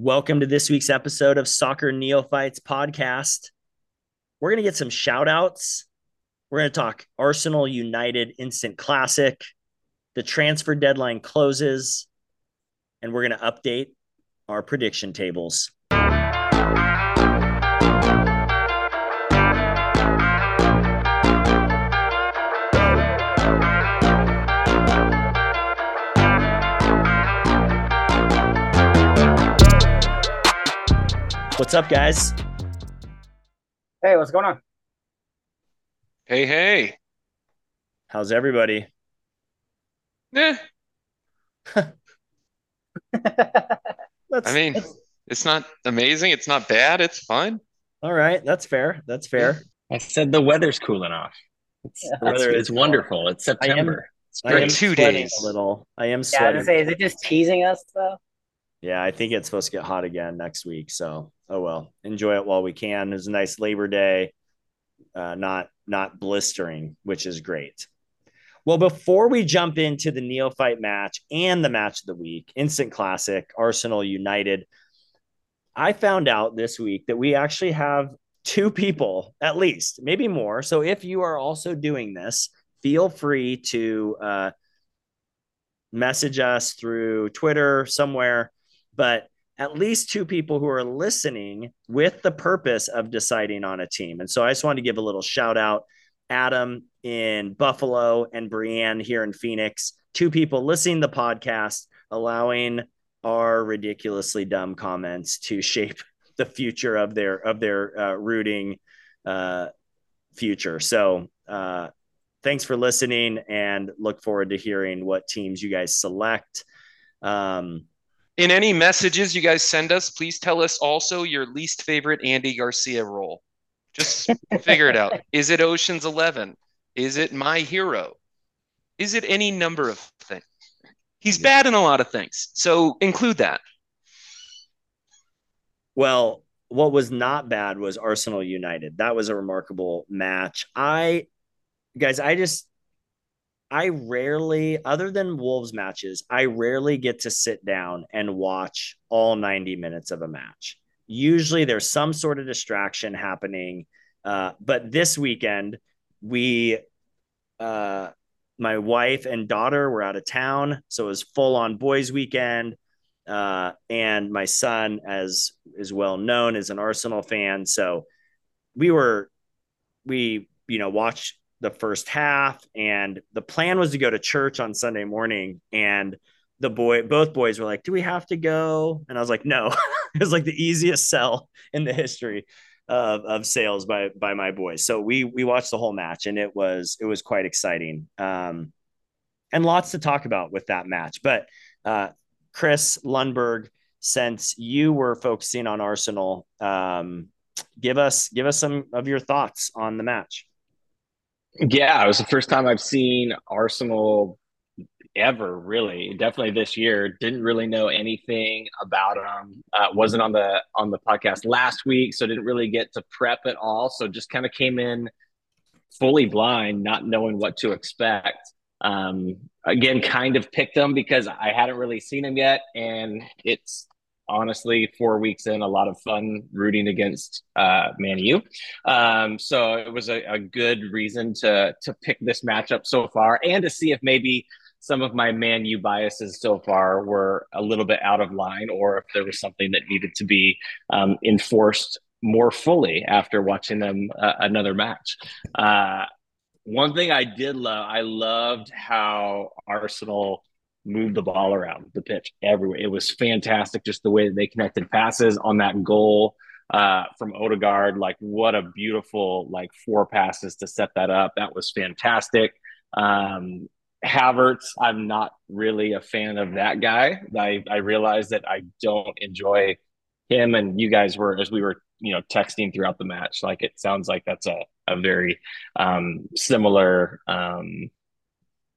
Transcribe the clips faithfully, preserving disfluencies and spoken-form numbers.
Welcome to this week's episode of Soccer Neophytes Podcast. We're going to get some shout outs. We're going to talk Arsenal United Instant Classic. The transfer deadline closes. And we're going to update our prediction tables. What's up, guys? Hey, what's going on? Hey, hey. How's everybody? Eh. I mean, it's not amazing. It's not bad. It's fine. All right. That's fair. That's fair. I said the weather's cooling off. It's, yeah, the weather is wonderful. Cool. It's September. I am, I am two days. A little. I am sweating. Yeah, I was gonna say, is it just teasing us, though? Yeah, I think it's supposed to get hot again next week. So, oh well, enjoy it while we can. It was a nice Labor Day, uh, not not blistering, which is great. Well, before we jump into the Neophyte match and the match of the week, Instant Classic, Arsenal United, I found out this week that we actually have two people, at least, maybe more. So if you are also doing this, feel free to uh, message us through Twitter somewhere. But at least two people who are listening with the purpose of deciding on a team. And so I just wanted to give a little shout out, Adam in Buffalo and Brianne here in Phoenix, two people listening to the podcast, allowing our ridiculously dumb comments to shape the future of their, of their uh, rooting uh, future. So uh, thanks for listening and look forward to hearing what teams you guys select. Um, In any messages you guys send us, please tell us also your least favorite Andy Garcia role. Just figure it out. Is it Ocean's Eleven? Is it My Hero? Is it any number of things? He's bad in a lot of things, so include that. Well, what was not bad was Arsenal United. That was a remarkable match. I, guys, I just... I rarely, other than Wolves matches, I rarely get to sit down and watch all ninety minutes of a match. Usually there's some sort of distraction happening. Uh, but this weekend, we, uh, my wife and daughter were out of town. So it was full on boys weekend. Uh, and my son, as is well known, is an Arsenal fan. So we were, we, you know, watched the first half, and the plan was to go to church on Sunday morning. And the boy, both boys were like, do we have to go? And I was like, no. It was like the easiest sell in the history of, of sales by, by my boys. So we, we watched the whole match, and it was, it was quite exciting. Um, and lots to talk about with that match, but uh, Chris Lundberg, since you were focusing on Arsenal, um, give us, give us some of your thoughts on the match. Yeah, it was the first time I've seen Arsenal ever, really. Definitely this year. Didn't really know anything about them. Uh, wasn't on the on the podcast last week, so didn't really get to prep at all. So just kind of came in fully blind, not knowing what to expect. Um, again, kind of picked them because I hadn't really seen them yet, and it's honestly four weeks in, a lot of fun rooting against uh, Man U. Um, so it was a, a good reason to to pick this matchup so far, and to see if maybe some of my Man U biases so far were a little bit out of line, or if there was something that needed to be um, enforced more fully after watching them uh, another match. Uh, one thing I did love, I loved how Arsenal moved the ball around the pitch everywhere. It was fantastic, just the way that they connected passes on that goal uh, from Odegaard. Like, what a beautiful, like, four passes to set that up. That was fantastic. Um, Havertz, I'm not really a fan of that guy. I, I realized that I don't enjoy him, and you guys were, as we were, you know, texting throughout the match, like, it sounds like that's a, a very um, similar um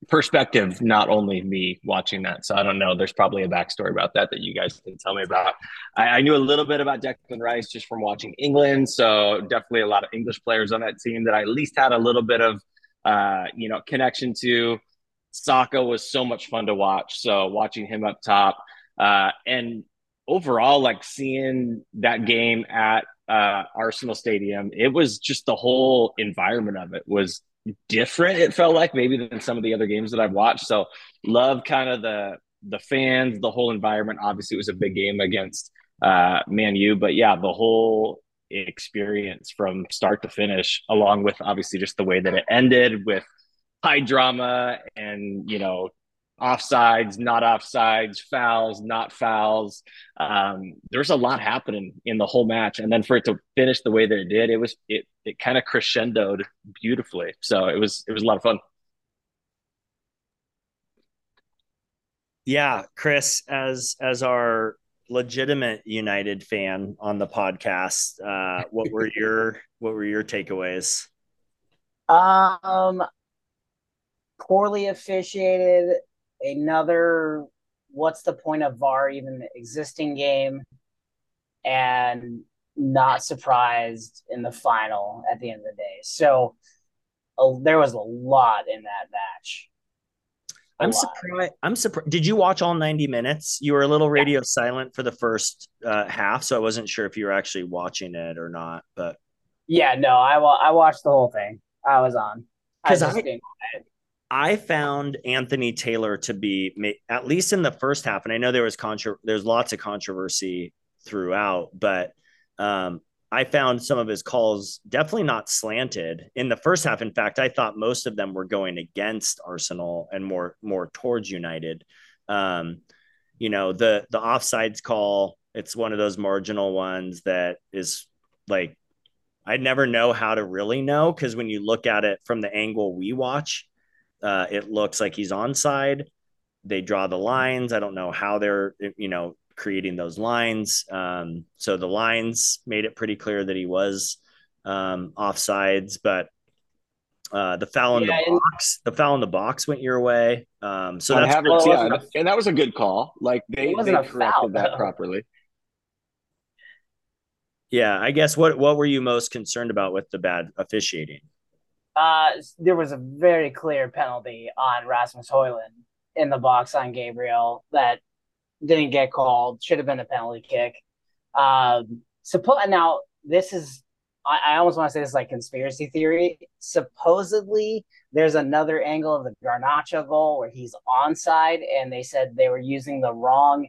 perspective, not only me watching that. So I don't know. There's probably a backstory about that that you guys can tell me about. I, I knew a little bit about Declan Rice just from watching England. So definitely a lot of English players on that team that I at least had a little bit of, uh, you know, connection to. Saka was so much fun to watch. So watching him up top uh, and overall, like seeing that game at uh, Arsenal Stadium, it was just the whole environment of it was different. It felt like maybe than some of the other games that I've watched. So love kind of the the fans, the whole environment. Obviously, it was a big game against uh, Man U, but yeah, the whole experience from start to finish, along with obviously just the way that it ended with high drama and, you know, offsides, not offsides, fouls, not fouls. Um, there's a lot happening in the whole match. And then for it to finish the way that it did, it was, it, it kind of crescendoed beautifully. So it was, it was a lot of fun. Yeah. Chris, as, as our legitimate United fan on the podcast, uh, what were your, what were your takeaways? Um, poorly officiated. Another, what's the point of V A R even existing game, and not surprised in the final at the end of the day. So uh, there was a lot in that match. A I'm lot. surprised. I'm surprised. Did you watch all ninety minutes? You were a little radio yeah. silent for the first uh, half, so I wasn't sure if you were actually watching it or not. But yeah, no, I wa- I watched the whole thing. I was on. Because I, I I found Anthony Taylor to be, at least in the first half, and I know there was contro- there's lots of controversy throughout, but um, I found some of his calls definitely not slanted in the first half. In fact, I thought most of them were going against Arsenal and more more towards United. Um, you know, the the offsides call, it's one of those marginal ones that is like, I'd never know how to really know, because when you look at it from the angle we watch, Uh, it looks like he's onside. They draw the lines. I don't know how they're, you know, creating those lines. Um, so the lines made it pretty clear that he was um, offsides, but uh, the foul in yeah, the box, the foul in the box went your way. Um, so that's Havertz, yeah, and, and that was a good call. Like they, they corrected foul, that though. properly. Yeah, I guess what what were you most concerned about with the bad officiating? Uh, there was a very clear penalty on Rasmus Højlund in the box on Gabriel that didn't get called. Should have been a penalty kick. Um, suppo- now, this is, I, I almost want to say this is like conspiracy theory. Supposedly, there's another angle of the Garnacho goal where he's onside, and they said they were using the wrong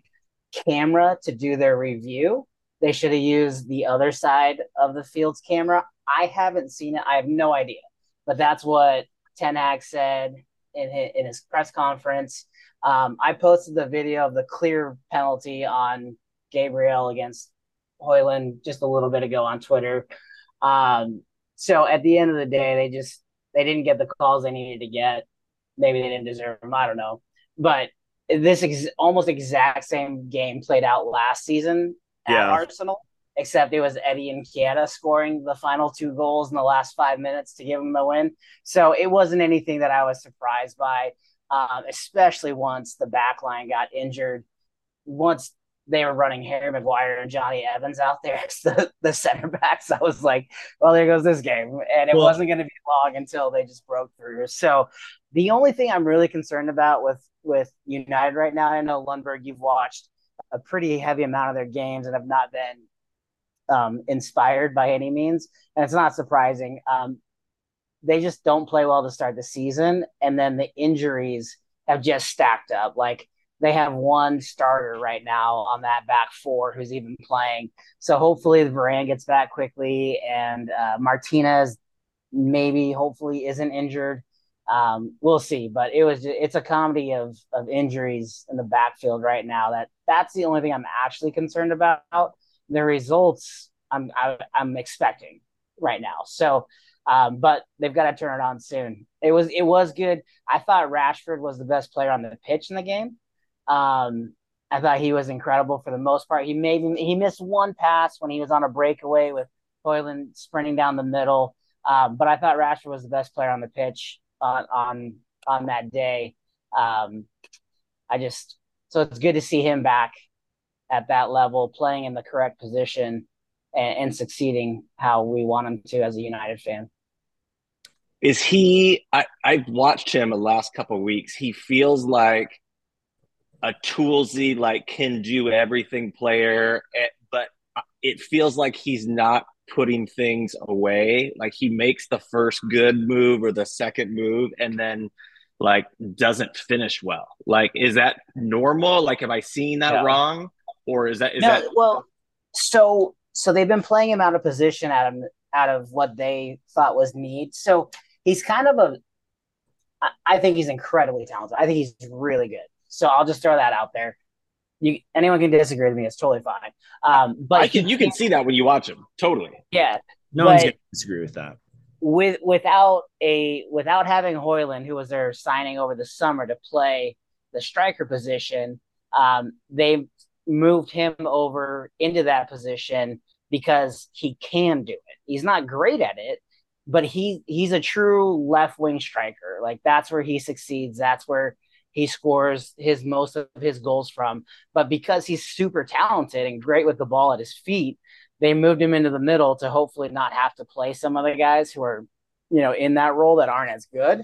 camera to do their review. They should have used the other side of the field's camera. I haven't seen it. I have no idea. But that's what Ten Hag said in his, in his press conference. Um, I posted the video of the clear penalty on Gabriel against Højlund just a little bit ago on Twitter. Um, so at the end of the day, they just they didn't get the calls they needed to get. Maybe they didn't deserve them. I don't know. But this ex- almost exact same game played out last season at yeah. Arsenal. Except it was Eddie and Kieta scoring the final two goals in the last five minutes to give them the win. So it wasn't anything that I was surprised by, um, especially once the back line got injured. Once they were running Harry Maguire and Johnny Evans out there as the, the center backs, I was like, well, there goes this game. And it well, wasn't going to be long until they just broke through. So the only thing I'm really concerned about with, with United right now, I know, Lundberg, you've watched a pretty heavy amount of their games and have not been um inspired by any means, and it's not surprising. Um they just don't play well to start the season, and then the injuries have just stacked up. Like they have one starter right now on that back four who's even playing, so hopefully the Varane gets back quickly, and uh Martinez maybe hopefully isn't injured. Um we'll see, but it was it's a comedy of of injuries in the backfield right now. That that's the only thing I'm actually concerned about. The results I'm I, I'm expecting right now. So, um, but they've got to turn it on soon. It was it was good. I thought Rashford was the best player on the pitch in the game. Um, I thought he was incredible for the most part. He made he missed one pass when he was on a breakaway with Højlund sprinting down the middle. Um, but I thought Rashford was the best player on the pitch on on, on that day. Um, I just so it's good to see him back at that level, playing in the correct position and, and succeeding how we want him to as a United fan. Is he, I, I've watched him the last couple of weeks. He feels like a toolsy, like can do everything player, but it feels like he's not putting things away. Like he makes the first good move or the second move and then like doesn't finish well. Like, is that normal? Like, have I seen that no. wrong? Or is that, is no, that, well, so, so they've been playing him out of position out of, out of what they thought was need. So he's kind of a, I think he's incredibly talented. I think he's really good. So I'll just throw that out there. You, anyone can disagree with me. It's totally fine. Um, but I can, you can see that when you watch him. Totally. Yeah. No one's going to disagree with that. With without a without having Højlund, who was their signing over the summer to play the striker position, um, they moved him over into that position because he can do it. He's not great at it, but he he's a true left wing striker. Like that's where he succeeds. That's where he scores his most of his goals from. But because he's super talented and great with the ball at his feet, they moved him into the middle to hopefully not have to play some other guys who are, you know, in that role that aren't as good.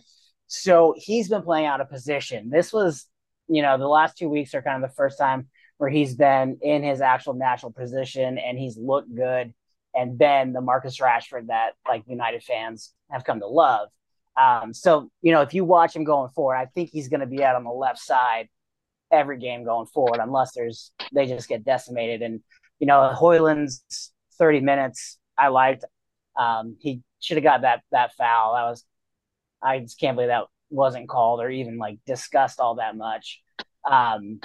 So he's been playing out of position. This was, you know, the last two weeks are kind of the first time where he's been in his actual natural position and he's looked good and been the Marcus Rashford that like United fans have come to love. Um, so, you know, if you watch him going forward, I think he's going to be out on the left side every game going forward, unless there's, they just get decimated. And, you know, Højlund's thirty minutes, I liked. Um, he should have got that, that foul. I was, I just can't believe that wasn't called or even like discussed all that much. Um,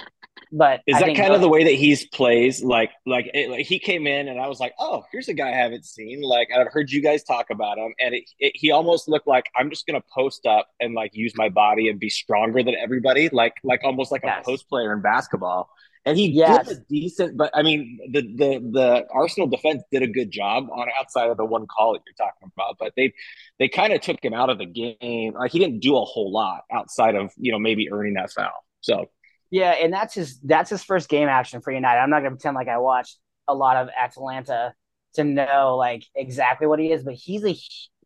but is I that think kind of the way that he's plays? Like, like, it, like he came in and I was like, oh, here's a guy I haven't seen. Like I've heard you guys talk about him. And it, it, he almost looked like I'm just going to post up and like use my body and be stronger than everybody. Like, like almost like yes. a post player in basketball. And he yes. did a decent, but I mean, the, the, the Arsenal defense did a good job on outside of the one call that you're talking about, but they, they kind of took him out of the game. Like he didn't do a whole lot outside of, you know, maybe earning that foul. So, yeah. And that's his, that's his first game action for United. I'm not going to pretend like I watched a lot of Atalanta to know like exactly what he is, but he's a,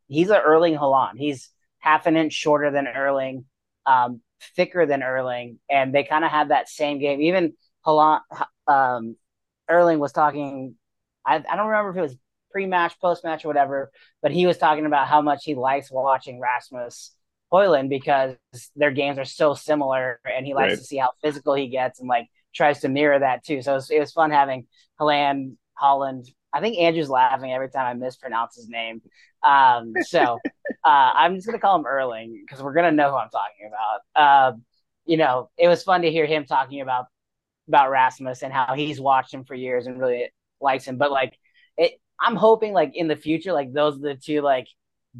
he's a Erling Haaland. He's half an inch shorter than Erling, um, thicker than Erling. And they kind of had that same game, even, Um, Erling was talking, I, I don't remember if it was pre-match, post-match or whatever, but he was talking about how much he likes watching Rasmus Højlund because their games are so similar and he likes right. to see how physical he gets and like tries to mirror that too. So it was, it was fun having Haaland, Haaland. I think Andrew's laughing every time I mispronounce his name. Um, so uh, I'm just going to call him Erling because we're going to know who I'm talking about. Uh, you know, it was fun to hear him talking about about Rasmus and how he's watched him for years and really likes him. But like, it, I'm hoping like in the future, like those are the two like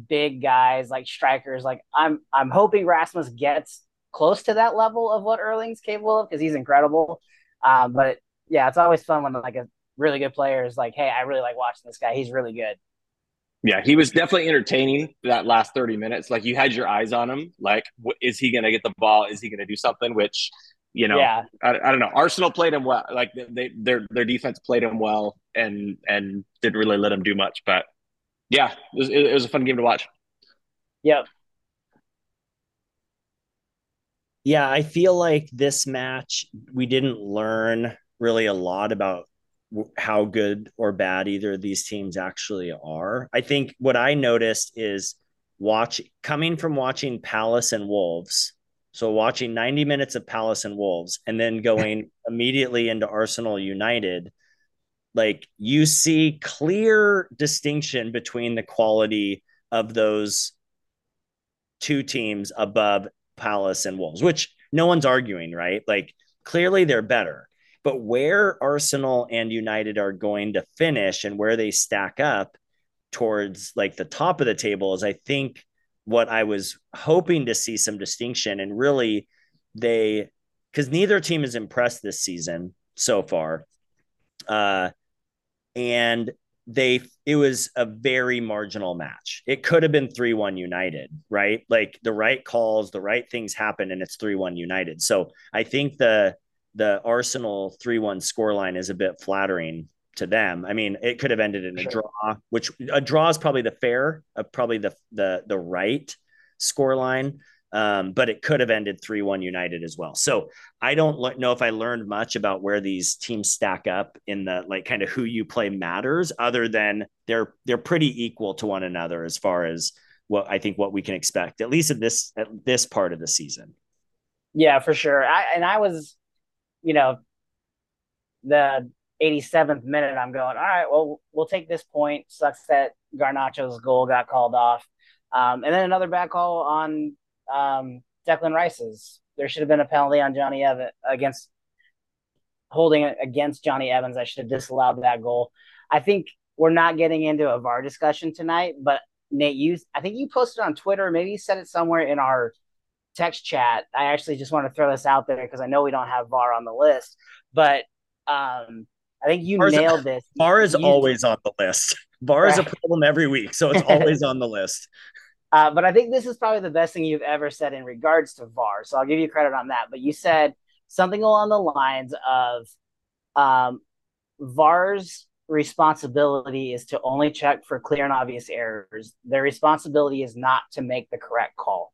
big guys, like strikers. Like I'm, I'm hoping Rasmus gets close to that level of what Erling's capable of because he's incredible. Um, but yeah, it's always fun when like a really good player is like, hey, I really like watching this guy. He's really good. Yeah, he was definitely entertaining that last thirty minutes. Like you had your eyes on him. Like, what, is he going to get the ball? Is he going to do something? Which, you know, yeah. I, I don't know. Arsenal played him well. Like they, their their defense played him well, and and didn't really let him do much. But yeah, it was, it was a fun game to watch. Yep. Yeah, I feel like this match we didn't learn really a lot about how good or bad either of these teams actually are. I think what I noticed is watch coming from watching Palace and Wolves. So watching ninety minutes of Palace and Wolves and then going immediately into Arsenal United, like you see clear distinction between the quality of those two teams above Palace and Wolves, which no one's arguing, right? Like clearly they're better, but where Arsenal and United are going to finish and where they stack up towards like the top of the table is I think what I was hoping to see some distinction. And really they, because neither team has impressed this season so far. Uh, and they, it was a very marginal match. It could have been three one United, right? Like the right calls, the right things happen and it's three one United. So I think the, the Arsenal three one scoreline is a bit flattering to them. I mean, it could have ended in a sure. draw, which a draw is probably the fair, uh, probably the the the right scoreline. Um, but it could have ended three one United as well. So I don't le- know if I learned much about where these teams stack up in the, like, kind of who you play matters, other than they're, they're pretty equal to one another as far as what I think what we can expect, at least at this, at this part of the season. Yeah, for sure. I, and I was, you know, the eighty-seventh minute, I'm going, all right, well, we'll take this point. Sucks that Garnacho's goal got called off. Um, and then another back call on, Um, Declan Rice's. There should have been a penalty on Johnny Evans against holding against Johnny Evans. I should have disallowed that goal. I think we're not getting into a V A R discussion tonight, but Nate, you, I think you posted on Twitter, maybe you said it somewhere in our text chat. I actually just want to throw this out there because I know we don't have V A R on the list, but um, I think you VAR's, nailed this. V A R is you, always on the list. V A R right? is a problem every week, so it's always on the list. Uh, but I think this is probably the best thing you've ever said in regards to V A R. So I'll give you credit on that. But you said something along the lines of um, V A R's responsibility is to only check for clear and obvious errors. Their responsibility is not to make the correct call.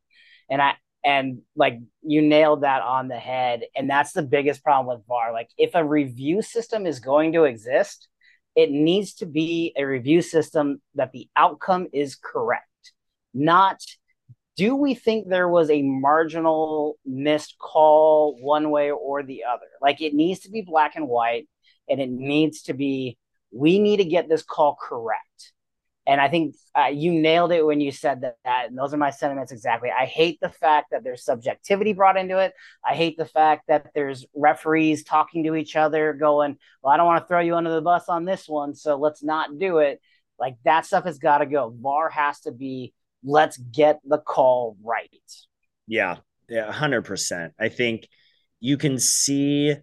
And I and like you nailed that on the head. And that's the biggest problem with V A R. Like, if a review system is going to exist, it needs to be a review system that the outcome is correct. Not, do we think there was a marginal missed call one way or the other? Like, it needs to be black and white, and it needs to be, we need to get this call correct. And I think uh, you nailed it when you said that, that, and those are my sentiments exactly. I hate the fact that there's subjectivity brought into it. I hate the fact that there's referees talking to each other going, well, I don't want to throw you under the bus on this one, so let's not do it. Like, that stuff has got to go. V A R has to be, let's get the call right. Yeah, yeah, one hundred percent. I think you can see,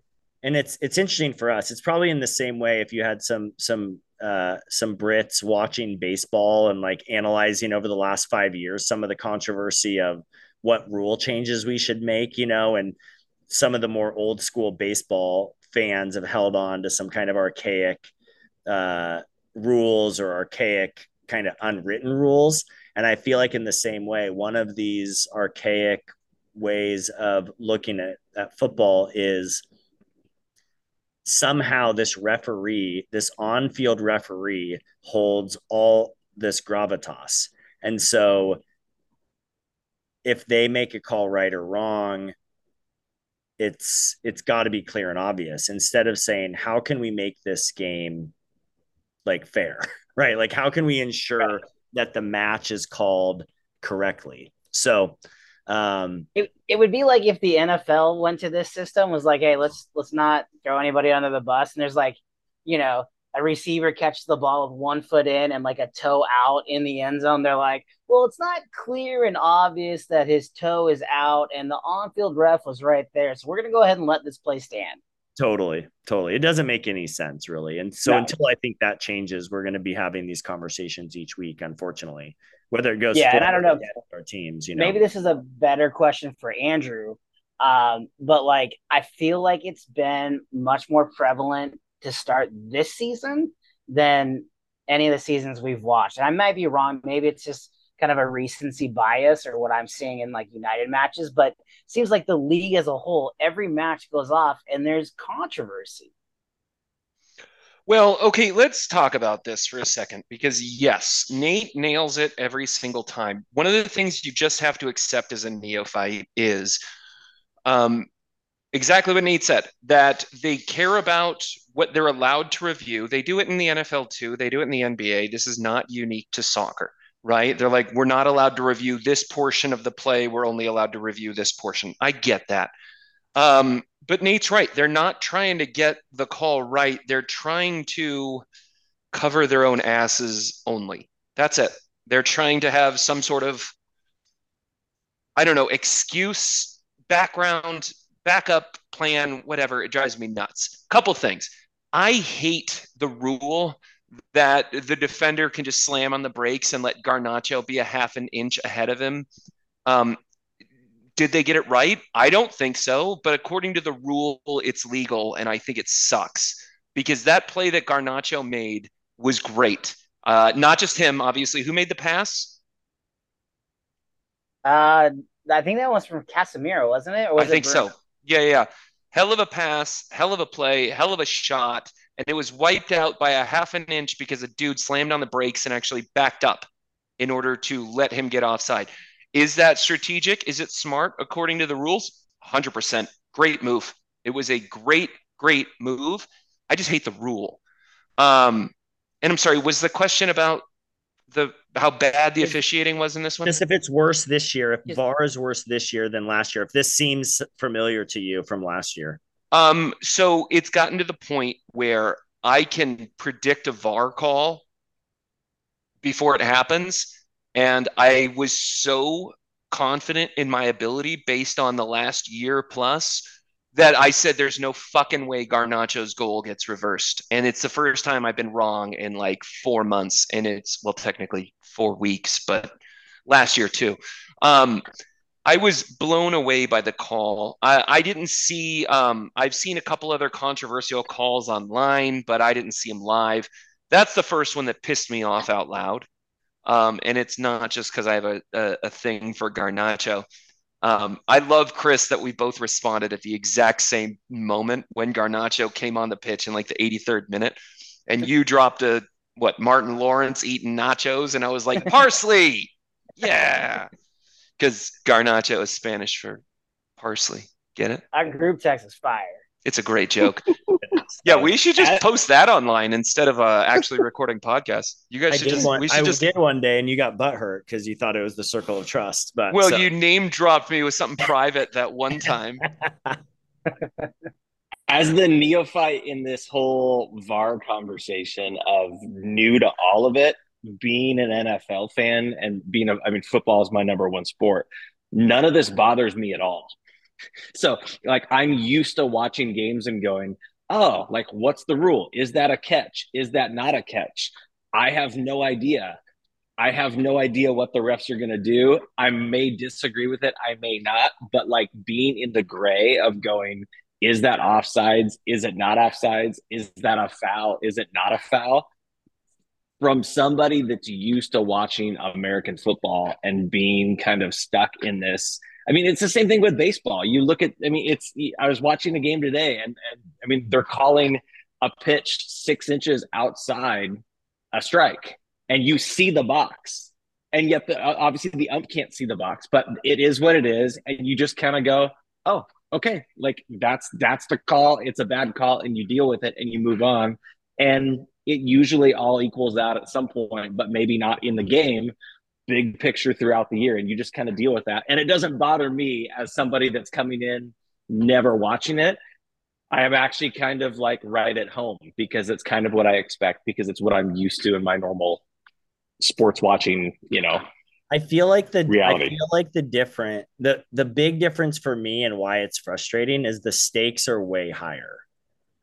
and it's it's interesting for us. It's probably in the same way if you had some some uh, some Brits watching baseball and like analyzing over the last five years some of the controversy of what rule changes we should make, you know, and some of the more old school baseball fans have held on to some kind of archaic uh, rules or archaic kind of unwritten rules. And I feel like in the same way, one of these archaic ways of looking at, at football is somehow this referee, this on-field referee holds all this gravitas. And so if they make a call right or wrong, it's it's got to be clear and obvious, instead of saying, how can we make this game like fair, right? Like, how can we ensure that the match is called correctly? So um, it, it would be like if the N F L went to this system, was like, hey, let's, let's not throw anybody under the bus. And there's like, you know, a receiver catches the ball with one foot in and like a toe out in the end zone. They're like, well, it's not clear and obvious that his toe is out and the on-field ref was right there, so we're going to go ahead and let this play stand. Totally. Totally. It doesn't make any sense, really. And so no. Until I think that changes, we're going to be having these conversations each week, unfortunately, whether it goes. Yeah. And I don't know. Our teams, you know, maybe this is a better question for Andrew. Um, but like, I feel like it's been much more prevalent to start this season than any of the seasons we've watched. And I might be wrong. Maybe it's just kind of a recency bias or what I'm seeing in like United matches, but seems like the league as a whole, every match goes off and there's controversy. Well, okay, let's talk about this for a second, because yes, Nate nails it every single time. One of the things you just have to accept as a neophyte is um, exactly what Nate said, that they care about what they're allowed to review. They do it in the N F L too. They do it in the N B A. This is not unique to soccer. Right? They're like, we're not allowed to review this portion of the play. We're only allowed to review this portion. I get that. Um, but Nate's right. They're not trying to get the call right. They're trying to cover their own asses only. That's it. They're trying to have some sort of, I don't know, excuse, background, backup plan, whatever. It drives me nuts. Couple things. I hate the rule that the defender can just slam on the brakes and let Garnacho be a half an inch ahead of him. Um, did they get it right? I don't think so. But according to the rule, it's legal. And I think it sucks, because that play that Garnacho made was great. Uh, not just him, obviously. Who made the pass? Uh, I think that was from Casemiro, wasn't it? Or was I it think Bruno? so. Yeah, yeah. Hell of a pass, hell of a play, hell of a shot. And it was wiped out by a half an inch because a dude slammed on the brakes and actually backed up in order to let him get offside. Is that strategic? Is it smart according to the rules? one hundred percent. Great move. It was a great, great move. I just hate the rule. Um, and I'm sorry, was the question about the how bad the officiating was in this one? Just if it's worse this year, if V A R is worse this year than last year, if this seems familiar to you from last year. Um, so it's gotten to the point where I can predict a V A R call before it happens. And I was so confident in my ability based on the last year plus that I said, there's no fucking way Garnacho's goal gets reversed. And it's the first time I've been wrong in like four months and it's, well, technically four weeks, but last year too. Um, I was blown away by the call. I, I didn't see, um, I've seen a couple other controversial calls online, but I didn't see them live. That's the first one that pissed me off out loud. Um, and it's not just because I have a, a, a thing for Garnacho. Um, I love, Chris, that we both responded at the exact same moment when Garnacho came on the pitch in like the eighty-third minute. And you dropped a, what, Martin Lawrence eating nachos. And I was like, parsley. Yeah. Because Garnacho is Spanish for parsley. Get it? Our group text is fire. It's a great joke. Yeah, we should just post that online instead of uh, actually recording podcasts. You guys I should just. One, we should I just... did one day, and you got butthurt because you thought it was the circle of trust. But well, so. You name dropped me with something private that one time. As the neophyte in this whole V A R conversation of new to all of it. Being an N F L fan and being a, I mean, football is my number one sport. None of this bothers me at all. So like I'm used to watching games and going, oh, like what's the rule? Is that a catch? Is that not a catch? I have no idea. I have no idea what the refs are going to do. I may disagree with it. I may not, but like being in the gray of going, is that offsides? Is it not offsides? Is that a foul? Is it not a foul? From somebody that's used to watching American football and being kind of stuck in this. I mean, it's the same thing with baseball. You look at, I mean, it's, I was watching the game today and, and I mean, they're calling a pitch six inches outside a strike and you see the box and yet the, obviously the ump can't see the box, but it is what it is. And you just kind of go, oh, okay. Like that's, that's the call. It's a bad call and you deal with it and you move on. And it usually all equals out at some point, but maybe not in the game, big picture throughout the year. And you just kind of deal with that. And it doesn't bother me as somebody that's coming in, never watching it. I am actually kind of like right at home because it's kind of what I expect because it's what I'm used to in my normal sports watching, you know. I feel like the reality. I feel like the different the the big difference for me and why it's frustrating is the stakes are way higher.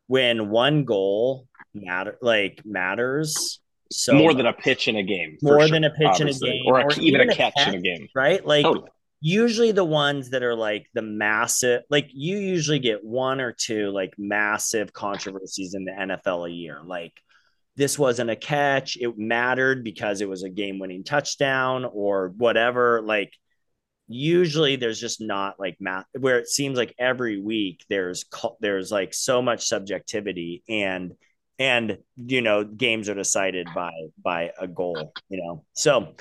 When one goal matter like matters so more than a pitch in a game, more sure, than a pitch obviously. in a game, or, a, or even, even a catch, catch in a game, right? Like totally. Usually the ones that are like the massive, like you usually get one or two like massive controversies in the N F L a year. Like this wasn't a catch; it mattered because it was a game-winning touchdown or whatever. Like usually there's just not like math where it seems like every week there's there's like so much subjectivity and. And, you know, games are decided by by a goal, you know, so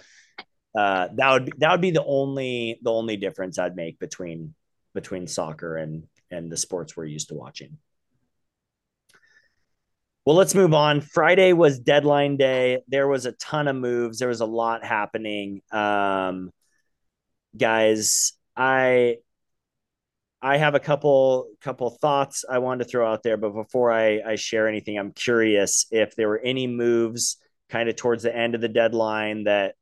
uh, that would be, that would be the only the only difference I'd make between between soccer and and the sports we're used to watching. Well, let's move on. Friday was deadline day. There was a ton of moves. There was a lot happening. Um, guys, I. I have a couple couple thoughts I wanted to throw out there, but before I, I share anything, I'm curious if there were any moves kind of towards the end of the deadline that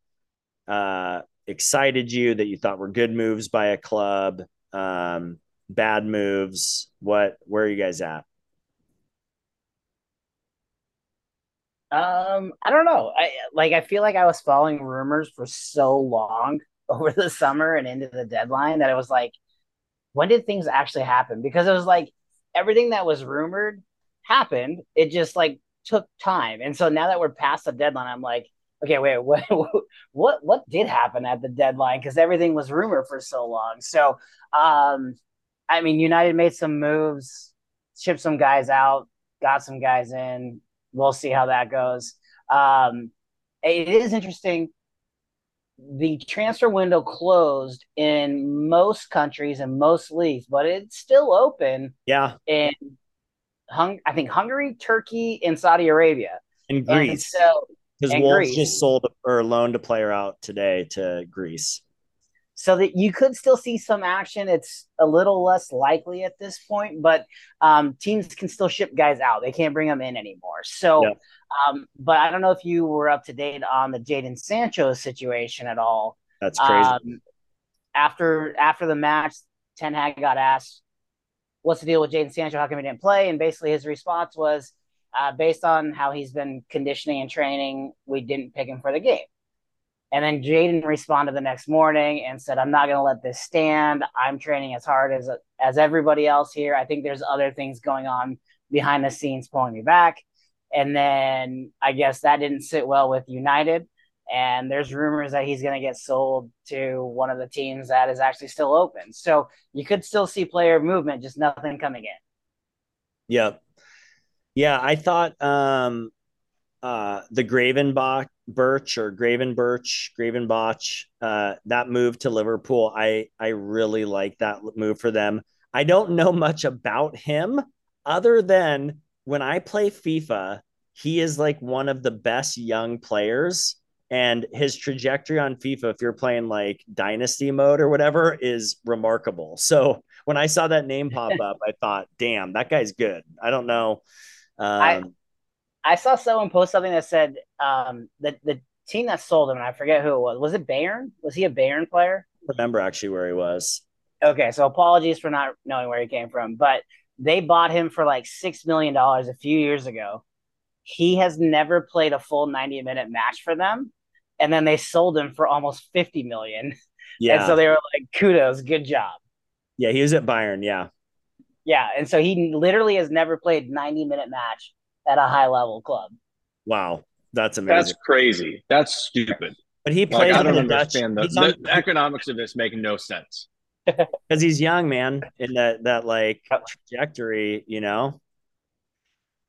uh, excited you, that you thought were good moves by a club, um, bad moves. What? Where are you guys at? Um, I don't know. I like. I feel like I was following rumors for so long over the summer and into the deadline that it was like, when did things actually happen? Because it was like everything that was rumored happened. It just like took time. And so now that we're past the deadline, I'm like, okay, wait, what what, what did happen at the deadline? Because everything was rumored for so long. So, um, I mean, United made some moves, shipped some guys out, got some guys in. We'll see how that goes. Um, it is interesting. The transfer window closed in most countries and most leagues, but it's still open. Yeah. In Hung- I think Hungary, Turkey, and Saudi Arabia. And Greece. And so, because Wolves just sold a, or loaned a player out today to Greece. So that you could still see some action. It's a little less likely at this point, but um, teams can still ship guys out. They can't bring them in anymore. So, yeah. um, but I don't know if you were up to date on the Jadon Sancho situation at all. That's crazy. Um, after after the match, Ten Hag got asked, "What's the deal with Jadon Sancho? How come he didn't play?" And basically, his response was, uh, "Based on how he's been conditioning and training, we didn't pick him for the game." And then Jadon responded the next morning and said, "I'm not going to let this stand. I'm training as hard as as everybody else here. I think there's other things going on behind the scenes pulling me back." And then I guess that didn't sit well with United. And there's rumors that he's going to get sold to one of the teams that is actually still open. So you could still see player movement, just nothing coming in. Yep. Yeah, I thought um, uh, the Gravenbach, Birch or Graven Birch, Graven Botch, uh, that move to Liverpool. I, I really like that move for them. I don't know much about him other than when I play FIFA, he is like one of the best young players, and his trajectory on FIFA, if you're playing like dynasty mode or whatever, is remarkable. So when I saw that name pop up, I thought, damn, that guy's good. I don't know. Um, I- I saw someone post something that said um, that the team that sold him, and I forget who it was. Was it Bayern? Was he a Bayern player? I remember actually where he was. Okay, so apologies for not knowing where he came from, but they bought him for like six million dollars a few years ago. He has never played a full ninety-minute match for them, and then they sold him for almost fifty million dollars. Yeah. And so they were like, kudos, good job. Yeah, he was at Bayern, yeah. Yeah, and so he literally has never played a ninety-minute match at a high level club. Wow. That's amazing. That's crazy. That's stupid. But he plays like, I don't understand the, the, the economics of this make no sense. Because he's young, man, in that that like trajectory, you know.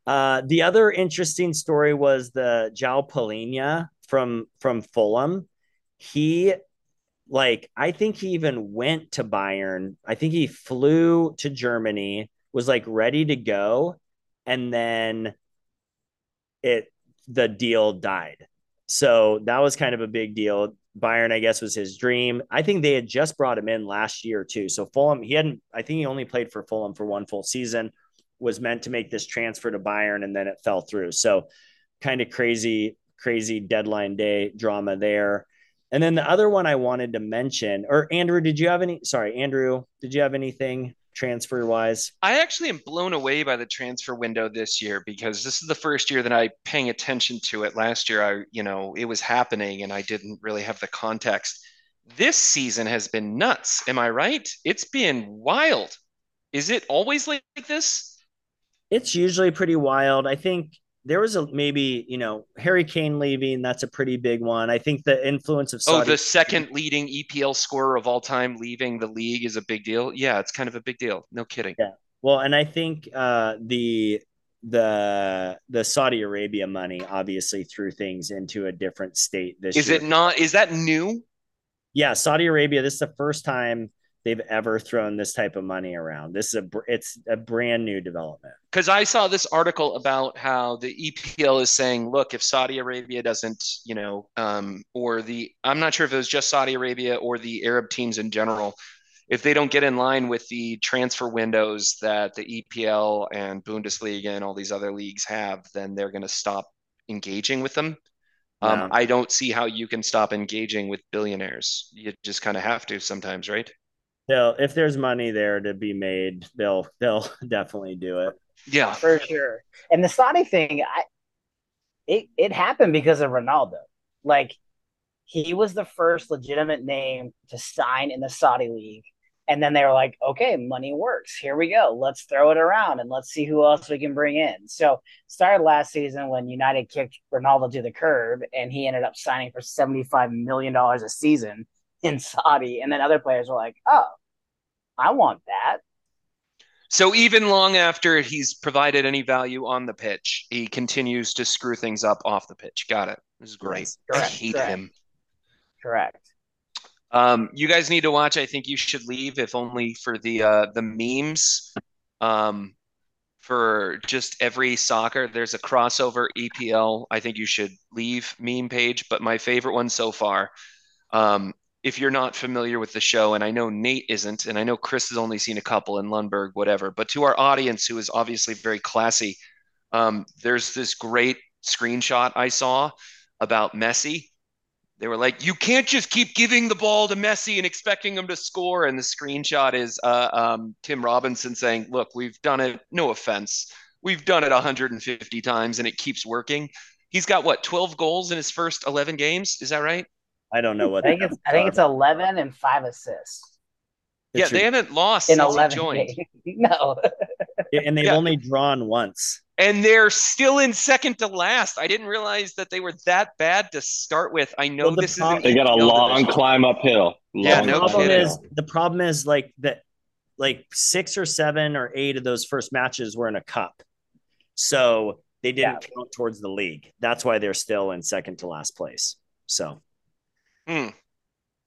Uh, the other interesting story was the João Palhinha from from Fulham. He like I think he even went to Bayern. I think he flew to Germany, was like ready to go, and then it the deal died. So that was kind of a big deal. Bayern, I guess, was his dream. I think they had just brought him in last year too. So Fulham, he hadn't, I think he only played for Fulham for one full season, was meant to make this transfer to Bayern, and then it fell through. So kind of crazy, crazy deadline day drama there. And then the other one I wanted to mention, or Andrew, did you have any, sorry, Andrew, did you have anything transfer wise? I actually am blown away by the transfer window this year, because this is the first year that I paying attention to it. Last year, I, you know, it was happening and I didn't really have the context. This season has been nuts. Am I right? It's been wild. Is it always like this? It's usually pretty wild. I think there was a, maybe, you know, Harry Kane leaving. That's a pretty big one. I think the influence of Saudi- Oh, the second leading E P L scorer of all time leaving the league is a big deal. Yeah, it's kind of a big deal. No kidding. Yeah. Well, and I think uh, the the the Saudi Arabia money obviously threw things into a different state this year. Is it not? Is that new? Yeah, Saudi Arabia. This is the first time they've ever thrown this type of money around. This is a, it's a brand new development. Cause I saw this article about how the E P L is saying, look, if Saudi Arabia doesn't, you know, um, or the, I'm not sure if it was just Saudi Arabia or the Arab teams in general, if they don't get in line with the transfer windows that the E P L and Bundesliga and all these other leagues have, then they're going to stop engaging with them. Wow. Um, I don't see how you can stop engaging with billionaires. You just kind of have to sometimes, right? They'll, if there's money there to be made, they'll they'll definitely do it. Yeah, for sure. And the Saudi thing, I, it it happened because of Ronaldo. Like, he was the first legitimate name to sign in the Saudi league, And then they were like, okay, money works. Here we go. Let's throw it around and let's see who else we can bring in. So started last season when United kicked Ronaldo to the curb and he ended up signing for seventy-five million dollars a season in Saudi. And then other players were like, oh, I want that. So even long after he's provided any value on the pitch, he continues to screw things up off the pitch. Got it. This is great. Correct, I hate correct. him. Correct. Um, you guys need to watch. I think you should leave, if only for the uh, the memes. Um, for just every soccer, there's a crossover E P L. I think you should leave meme page. But my favorite one so far, um, if you're not familiar with the show, and I know Nate isn't, and I know Chris has only seen a couple in Lundberg, whatever. But to our audience, who is obviously very classy, um, there's this great screenshot I saw about Messi. They were like, you can't just keep giving the ball to Messi and expecting him to score. And the screenshot is uh, um, Tim Robinson saying, look, we've done it. No offense. We've done it one hundred fifty times and it keeps working. He's got, what, twelve goals in his first eleven games? Is that right? I don't know what. I think it's, I think it's eleven and five assists. It's yeah, your, they haven't lost in since eleven he joined. No. And they've yeah. only drawn once. And they're still in second to last. I didn't realize that they were that bad to start with. I know well, this is they got a long climb uphill. Long yeah, no problem kidding. is the problem is like that, like six or seven or eight of those first matches were in a cup, so they didn't yeah. count towards the league. That's why they're still in second to last place. So, mm.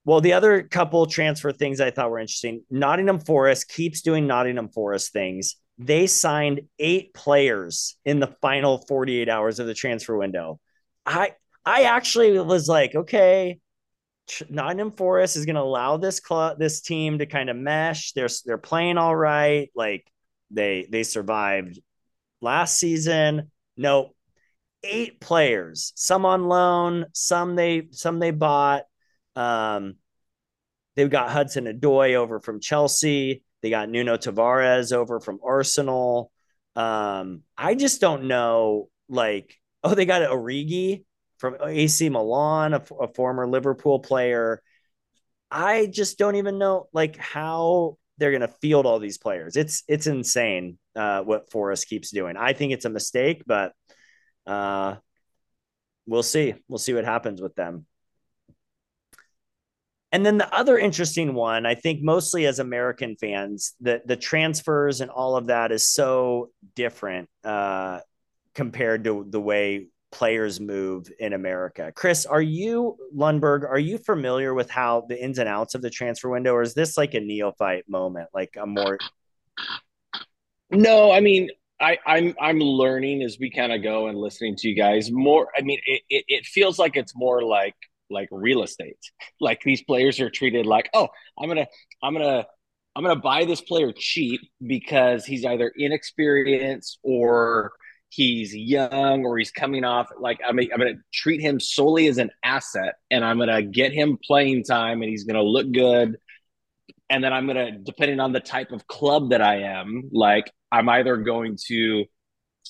well, the other couple transfer things I thought were interesting. Nottingham Forest keeps doing Nottingham Forest things. They signed eight players in the final forty-eight hours of the transfer window. I I actually was like, okay, Nottingham Forest is going to allow this club, this team to kind of mesh. They're they're playing all right. Like they they survived last season. No, eight players, some on loan, some they some they bought. Um, they've got Hudson Odoi over from Chelsea. They got Nuno Tavares over from Arsenal. Um, I just don't know. Like, oh, they got Origi from A C Milan, a, a former Liverpool player. I just don't even know like how they're going to field all these players. It's it's insane uh, what Forrest keeps doing. I think it's a mistake, but uh, we'll see. We'll see what happens with them. And then the other interesting one, I think mostly as American fans, the, the transfers and all of that is so different uh, compared to the way players move in America. Chris, are you, Lundberg, are you familiar with how the ins and outs of the transfer window, or is this like a neophyte moment? Like a more... No, I mean, I, I'm I'm learning as we kind of go and listening to you guys more. I mean, it, it, it feels like it's more like, like real estate. Like these players are treated like, oh, I'm going to, I'm going to, I'm going to buy this player cheap because he's either inexperienced or he's young or he's coming off. Like, I mean, I'm going to treat him solely as an asset and I'm going to get him playing time and he's going to look good. And then I'm going to, depending on the type of club that I am, like I'm either going to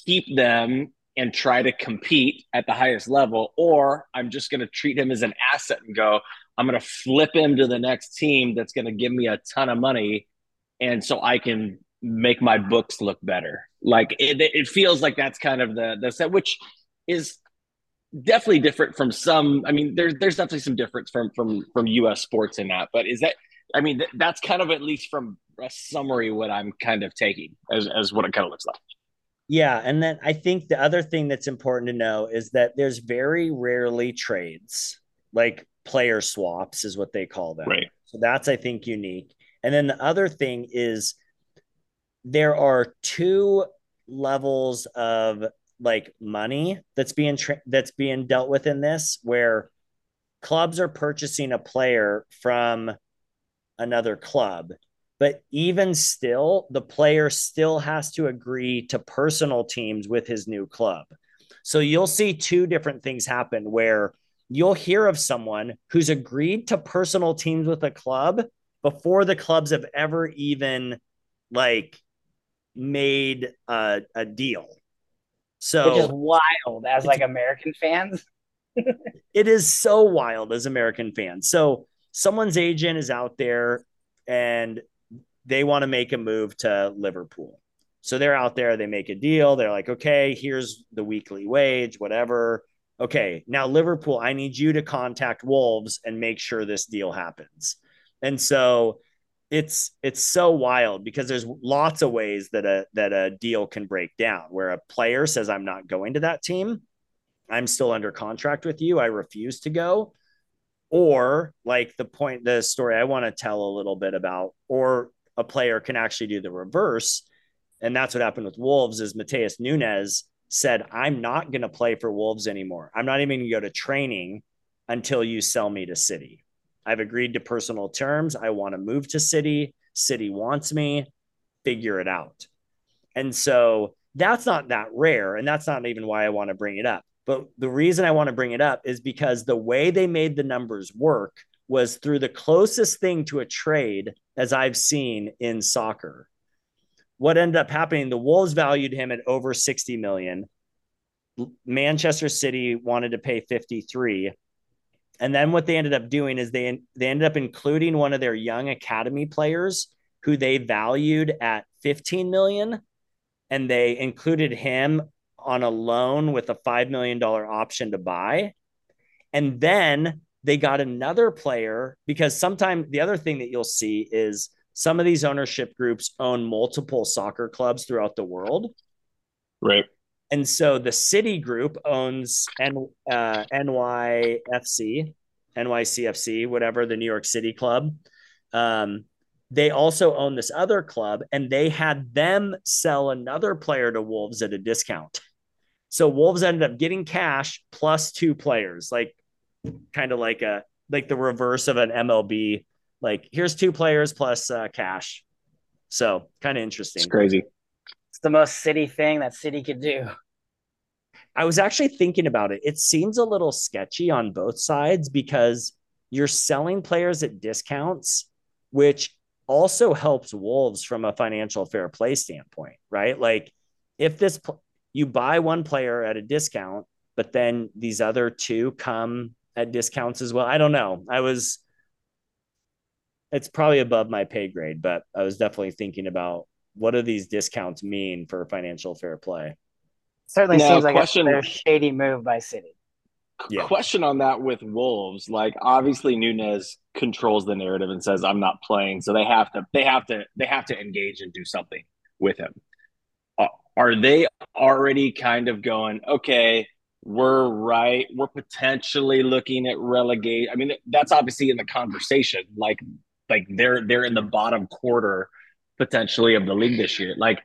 keep them and try to compete at the highest level, or I'm just going to treat him as an asset and go, I'm going to flip him to the next team that's going to give me a ton of money and so I can make my books look better. Like it, it feels like that's kind of the, the set, which is definitely different from some, I mean, there, there's definitely some difference from, from, from U S sports in that, but is that, I mean, th- that's kind of at least from a summary what I'm kind of taking as, as what it kind of looks like. Yeah, and then I think the other thing that's important to know is that there's very rarely trades, like player swaps is what they call them. Right. So that's, I think, unique. And then the other thing is there are two levels of like money that's being tra- that's being dealt with in this, where clubs are purchasing a player from another club. But even still, the player still has to agree to personal teams with his new club. So you'll see two different things happen where you'll hear of someone who's agreed to personal teams with a club before the clubs have ever even like made a, a deal. So which is wild as like American fans. It is so wild as American fans. So someone's agent is out there and they want to make a move to Liverpool. So they're out there, they make a deal. They're like, okay, here's the weekly wage, whatever. Okay, now Liverpool, I need you to contact Wolves and make sure this deal happens. And so it's it's so wild because there's lots of ways that a that a deal can break down where a player says, I'm not going to that team. I'm still under contract with you. I refuse to go. Or like the point, the story I want to tell a little bit about, or a player can actually do the reverse. And that's what happened with Wolves is Mateus Nunes said, I'm not going to play for Wolves anymore. I'm not even going to go to training until you sell me to City. I've agreed to personal terms. I want to move to City. City wants me. Figure it out. And so that's not that rare. And that's not even why I want to bring it up. But the reason I want to bring it up is because the way they made the numbers work was through the closest thing to a trade as I've seen in soccer. What ended up happening, the Wolves valued him at over sixty million. Manchester City wanted to pay fifty-three. And then what they ended up doing is they, they ended up including one of their young academy players who they valued at fifteen million. And they included him on a loan with a five million dollars option to buy. And then they got another player because sometimes the other thing that you'll see is some of these ownership groups own multiple soccer clubs throughout the world. Right. And so the City group owns N, uh, N Y F C, N Y C F C, whatever, the New York City club. Um, they also own this other club, and they had them sell another player to Wolves at a discount. So Wolves ended up getting cash plus two players, like kind of like a like the reverse of an M L B. Like, here's two players plus uh, cash. So kind of interesting. It's crazy. It's the most City thing that City could do. I was actually thinking about it. It seems a little sketchy on both sides because you're selling players at discounts, which also helps Wolves from a financial fair play standpoint, right? Like if this, pl- you buy one player at a discount, but then these other two come at discounts as well. I don't know. I was, It's probably above my pay grade, but I was definitely thinking about what do these discounts mean for financial fair play? Certainly now, seems like question, a shady move by City. Yeah. Question on that with Wolves, like obviously Nunes controls the narrative and says, I'm not playing. So they have to, they have to, they have to engage and do something with him. Uh, are they already kind of going, okay, we're right. We're potentially looking at relegate. I mean, that's obviously in the conversation, like, Like they're they're in the bottom quarter potentially of the league this year. Like,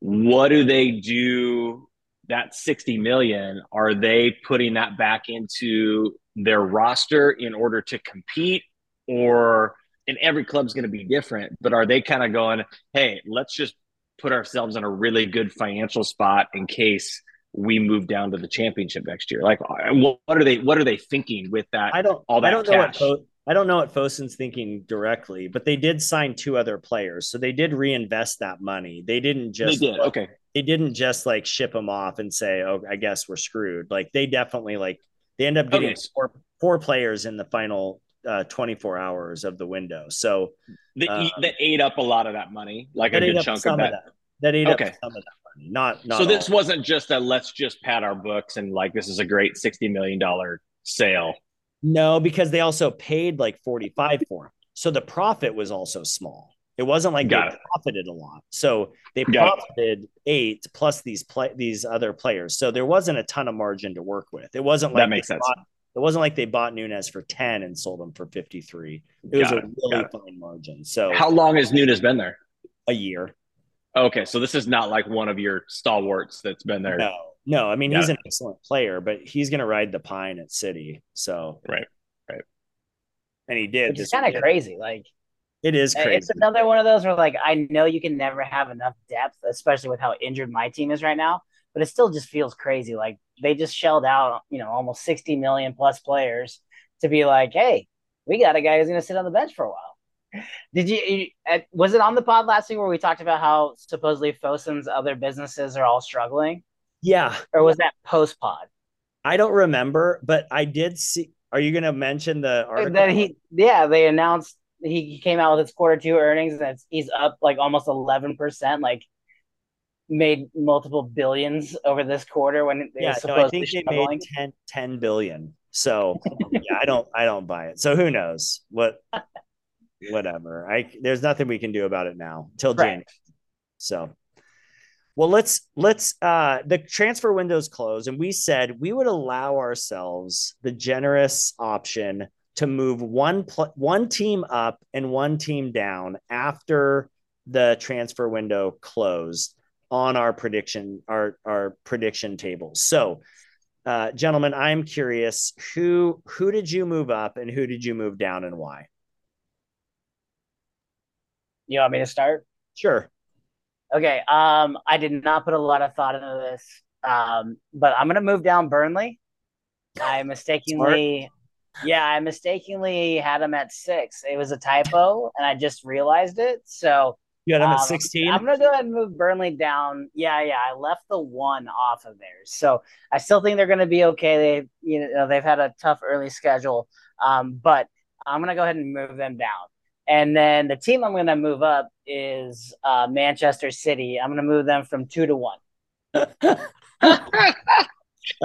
what do they do? That sixty million, are they putting that back into their roster in order to compete? Or and every club's going to be different, but are they kind of going, hey, let's just put ourselves in a really good financial spot in case we move down to the championship next year? Like, what are they what are they thinking with that? I don't all that I don't cash? know what. Po- I don't know what Fosun's thinking directly, but they did sign two other players. So they did reinvest that money. They didn't just, they did. Okay. They didn't just like ship them off and say, oh, I guess we're screwed. Like they definitely like, they end up getting okay. four, four players in the final uh, twenty-four hours of the window. So that, um, that ate up a lot of that money, like a good chunk of that. Of that. That ate okay. up some of that money. Not, not so this all. wasn't just a, let's just pad our books and like, this is a great sixty million dollars sale. No, because they also paid like forty-five for him. So the profit was also small. It wasn't like Got they it. profited a lot. So they Got profited it. eight plus these play these other players. So there wasn't a ton of margin to work with. It wasn't like that makes sense. Bought, it wasn't like they bought Nunes for ten and sold him for fifty-three. It Got was it. a really Got fine it. margin. So how long has Nunes been there? A year. Okay, so this is not like one of your stalwarts that's been there. No. No, I mean, yeah. he's an excellent player, but he's going to ride the pine at City. So, right, right. And he did. It's kind of crazy. Like, it is crazy. It's another one of those where, like, I know you can never have enough depth, especially with how injured my team is right now, but it still just feels crazy. Like, they just shelled out, you know, almost sixty million plus players to be like, hey, we got a guy who's going to sit on the bench for a while. Did you, was it on the pod last week where we talked about how supposedly Fosun's other businesses are all struggling? Yeah. Or was that post-pod? I don't remember, but I did see. Are you going to mention the article? That he, yeah, they announced he came out with his quarter two earnings, and it's, he's up like almost eleven percent, like made multiple billions over this quarter when they yeah, no, I think they made ten, ten billion. So yeah, I don't, I don't buy it. So who knows what, whatever. I, there's nothing we can do about it now till right. January. So, well, let's, let's, uh, the transfer window's closed, and we said we would allow ourselves the generous option to move one, pl- one team up and one team down after the transfer window closed on our prediction, our, our prediction table. So, Uh, gentlemen, I'm curious, who who did you move up and who did you move down, and why? You want me to start? Sure. Okay. Um, I did not put a lot of thought into this, um, but I'm going to move down Burnley. I mistakenly, yeah, I mistakenly had them at six. It was a typo, and I just realized it. So you had them um, at sixteen? I'm going to go ahead and move Burnley down. Yeah, yeah. I left the one off of theirs. So I still think they're going to be okay. They, you know, they've had a tough early schedule, um, but I'm going to go ahead and move them down. And then the team I'm going to move up is uh, Manchester City. I'm going to move them from two to one. I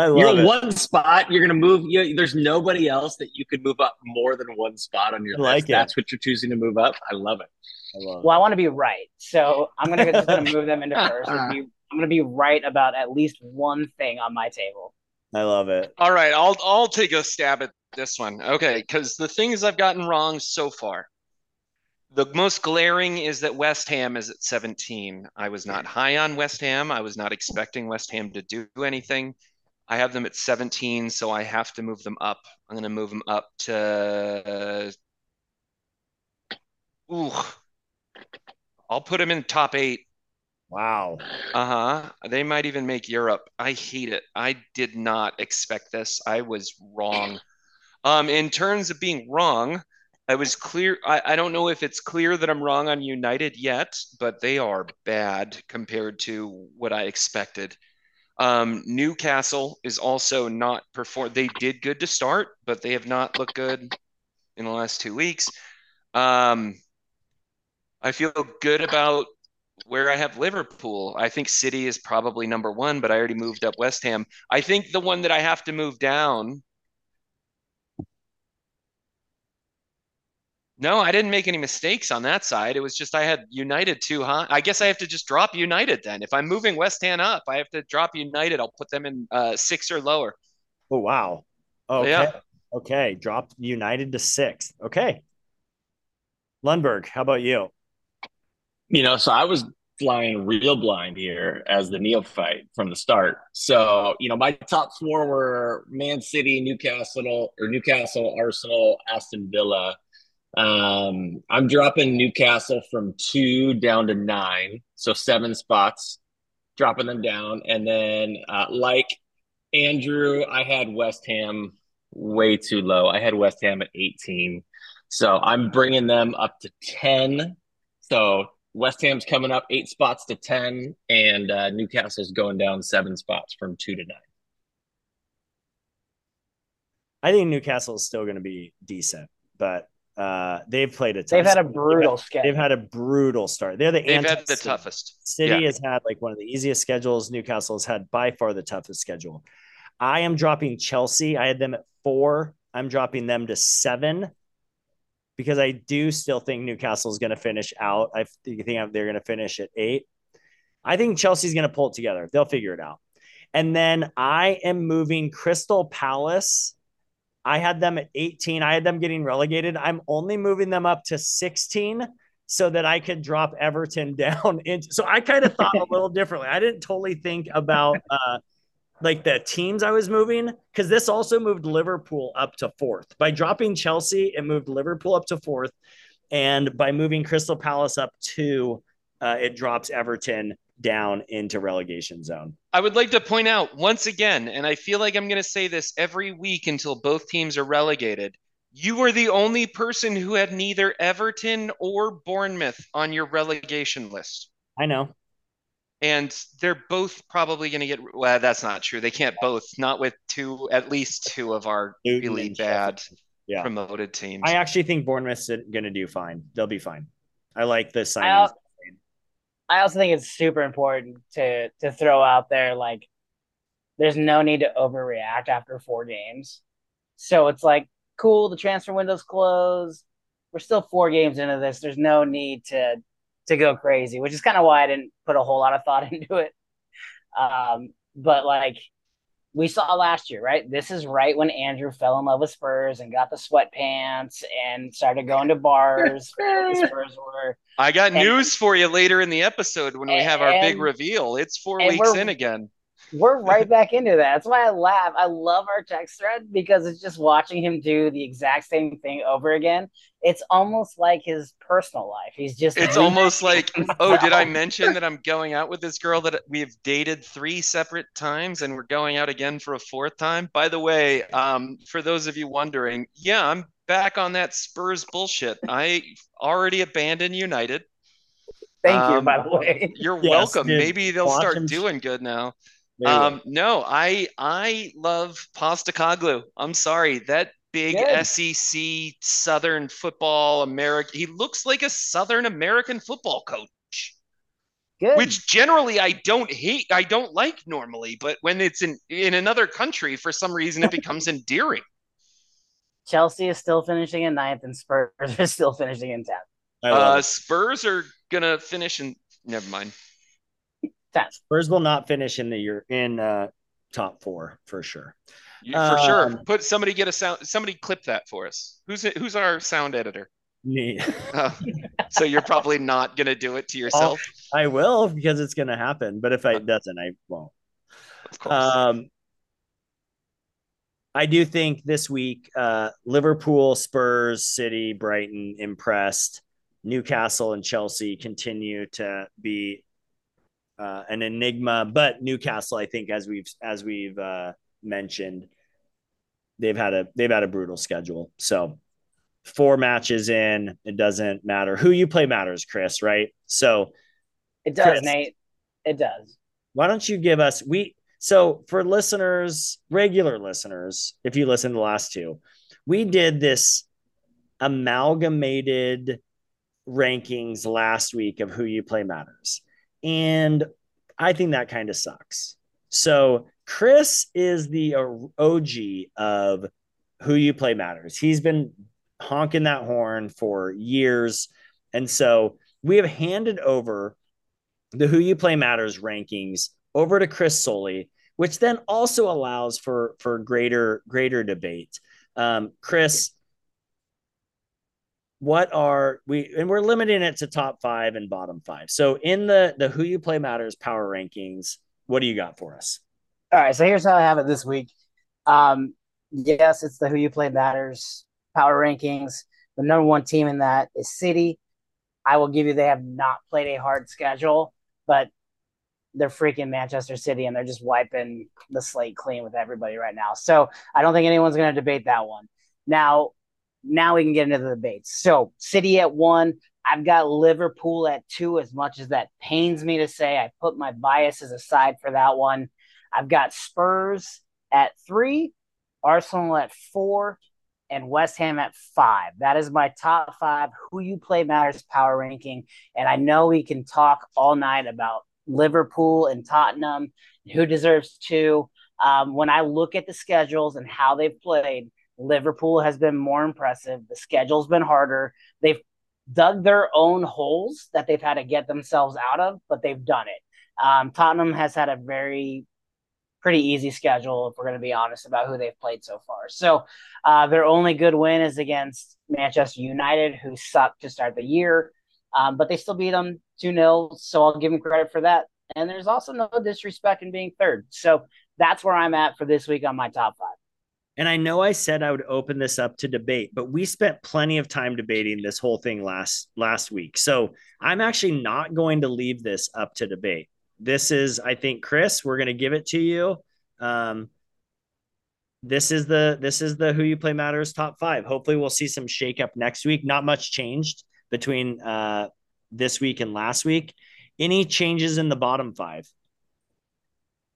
love you're it. One spot. You're going to move. You know, there's nobody else that you could move up more than one spot on your I list. Like That's what you're choosing to move up. I love it. I love well, it. I want to be right, so I'm going to just gonna move them into first. And be, I'm going to be right about at least one thing on my table. I love it. All right, I'll I'll take a stab at this one. Okay, because the things I've gotten wrong so far, the most glaring is that West Ham is at seventeen. I was not high on West Ham. I was not expecting West Ham to do anything. I have them at seventeen, so I have to move them up. I'm going to move them up to. Uh, ooh, I'll put them in top eight. Wow. Uh-huh. They might even make Europe. I hate it. I did not expect this. I was wrong. Um, in terms of being wrong, I was clear. I, I don't know if it's clear that I'm wrong on United yet, but they are bad compared to what I expected. Um, Newcastle is also not perform. They did good to start, but they have not looked good in the last two weeks. Um, I feel good about where I have Liverpool. I think City is probably number one, but I already moved up West Ham. I think the one that I have to move down. No, I didn't make any mistakes on that side. It was just I had United too high. I guess I have to just drop United then. If I'm moving West Ham up, I have to drop United. I'll put them in uh, six or lower. Oh, wow. Okay. Yeah. Okay. Drop United to six. Okay. Lundberg, how about you? You know, so I was flying real blind here as the neophyte from the start. So, you know, my top four were Man City, Newcastle, or Newcastle, Arsenal, Aston Villa. Um, I'm dropping Newcastle from two down to nine. So seven spots, dropping them down. And then uh, like Andrew, I had West Ham way too low. I had West Ham at eighteen. So I'm bringing them up to ten. So West Ham's coming up eight spots to ten, and uh, Newcastle's going down seven spots from two to nine. I think Newcastle is still going to be decent, but Uh, they've played a tough They've had a brutal schedule. They've had a brutal start. They're the They've had the toughest. City yeah. has had like one of the easiest schedules. Newcastle has had by far the toughest schedule. I am dropping Chelsea. I had them at four. I'm dropping them to seven because I do still think Newcastle is going to finish out. I think they're going to finish at eight. I think Chelsea's going to pull it together. They'll figure it out. And then I am moving Crystal Palace. I had them at eighteen. I had them getting relegated. I'm only moving them up to sixteen so that I could drop Everton down. Into, so I kind of thought a little differently. I didn't totally think about uh, like the teams I was moving, because this also moved Liverpool up to fourth. By dropping Chelsea, it moved Liverpool up to fourth. And by moving Crystal Palace up to, uh, it drops Everton down into relegation zone. I would like to point out once again, and I feel like I'm going to say this every week until both teams are relegated, you are the only person who had neither Everton or Bournemouth on your relegation list. I know. And they're both probably going to get, well, that's not true. They can't both, not with two, at least two of our Newton really bad. Sheffield. yeah. promoted teams. I actually think Bournemouth's going to do fine. They'll be fine. I like the signings. I, I also think it's super important to to throw out there, like, there's no need to overreact after four games. So it's like, cool, the transfer window's closed. We're still four games into this. There's no need to to go crazy, which is kind of why I didn't put a whole lot of thought into it. Um, but, like, we saw last year, right? This is right when Andrew fell in love with Spurs and got the sweatpants and started going to bars. The Spurs were. I got and, news for you later in the episode when and, we have our and, big reveal. It's four weeks in again. We're right back into that. That's why I laugh. I love our text thread because it's just watching him do the exact same thing over again. It's almost like his personal life. He's just. It's almost like, oh, did I mention that I'm going out with this girl that we've dated three separate times and we're going out again for a fourth time? By the way, um, for those of you wondering, yeah, I'm back on that Spurs bullshit. I already abandoned United. Thank um, you, by the way. You're yes, welcome. Dude. Maybe they'll Watch start him. doing good now. Um, no, I I love Postecoglou. I'm sorry. That big Good. S E C Southern football American. He looks like a Southern American football coach. Good. Which generally I don't hate. I don't like normally, but when it's in, in another country, for some reason, it becomes endearing. Chelsea is still finishing in ninth and Spurs are still finishing in tenth. Uh, Spurs are going to finish in – never mind. Spurs will not finish in the year in uh, top four for sure. Yeah, for um, sure. Put somebody get a sound. Somebody clip that for us. Who's who's our sound editor? Me. Oh, so you're probably not gonna do it to yourself. I'll, I will because it's gonna happen. But if I doesn't, I won't. Of course. Um, I do think this week, uh, Liverpool, Spurs, City, Brighton impressed. Newcastle and Chelsea continue to be. Uh, an enigma, but Newcastle, I think, as we've as we've uh, mentioned, they've had a they've had a brutal schedule. So four matches in, it doesn't matter who you play matters, Chris. Right? So it does, Chris, Nate. It does. Why don't you give us we? So for listeners, regular listeners, if you listen to the last two, we did this amalgamated rankings last week of who you play matters. And I think that kind of sucks. So Chris is the O G of who you play matters. He's been honking that horn for years. And so we have handed over the who you play matters rankings over to Chris Soley, which then also allows for, for greater, greater debate. Um, Chris, what are we, and we're limiting it to top five and bottom five. So in the, the who you play matters power rankings, what do you got for us? All right. So here's how I have it this week. Um, yes, it's the who you play matters power rankings. The number one team in that is City. I will give you, they have not played a hard schedule, but they're freaking Manchester City and they're just wiping the slate clean with everybody right now. So I don't think anyone's going to debate that one. Now, Now we can get into the debates. So City at one, I've got Liverpool at two, as much as that pains me to say. I put my biases aside for that one. I've got Spurs at three, Arsenal at four, and West Ham at five. That is my top five, who you play matters power ranking. And I know we can talk all night about Liverpool and Tottenham, who deserves two. Um, when I look at the schedules and how they've played, Liverpool has been more impressive. The schedule's been harder. They've dug their own holes that they've had to get themselves out of, but they've done it. Um, Tottenham has had a very pretty easy schedule, if we're going to be honest about who they've played so far. So uh, their only good win is against Manchester United, who sucked to start the year, um, but they still beat them two nil, so I'll give them credit for that. And there's also no disrespect in being third. So that's where I'm at for this week on my top five. And I know I said I would open this up to debate, but we spent plenty of time debating this whole thing last last week. So I'm actually not going to leave this up to debate. This is, I think, Chris, we're going to give it to you. Um, this is the this is the Who You Play Matters top five. Hopefully we'll see some shakeup next week. Not much changed between uh, this week and last week. Any changes in the bottom five?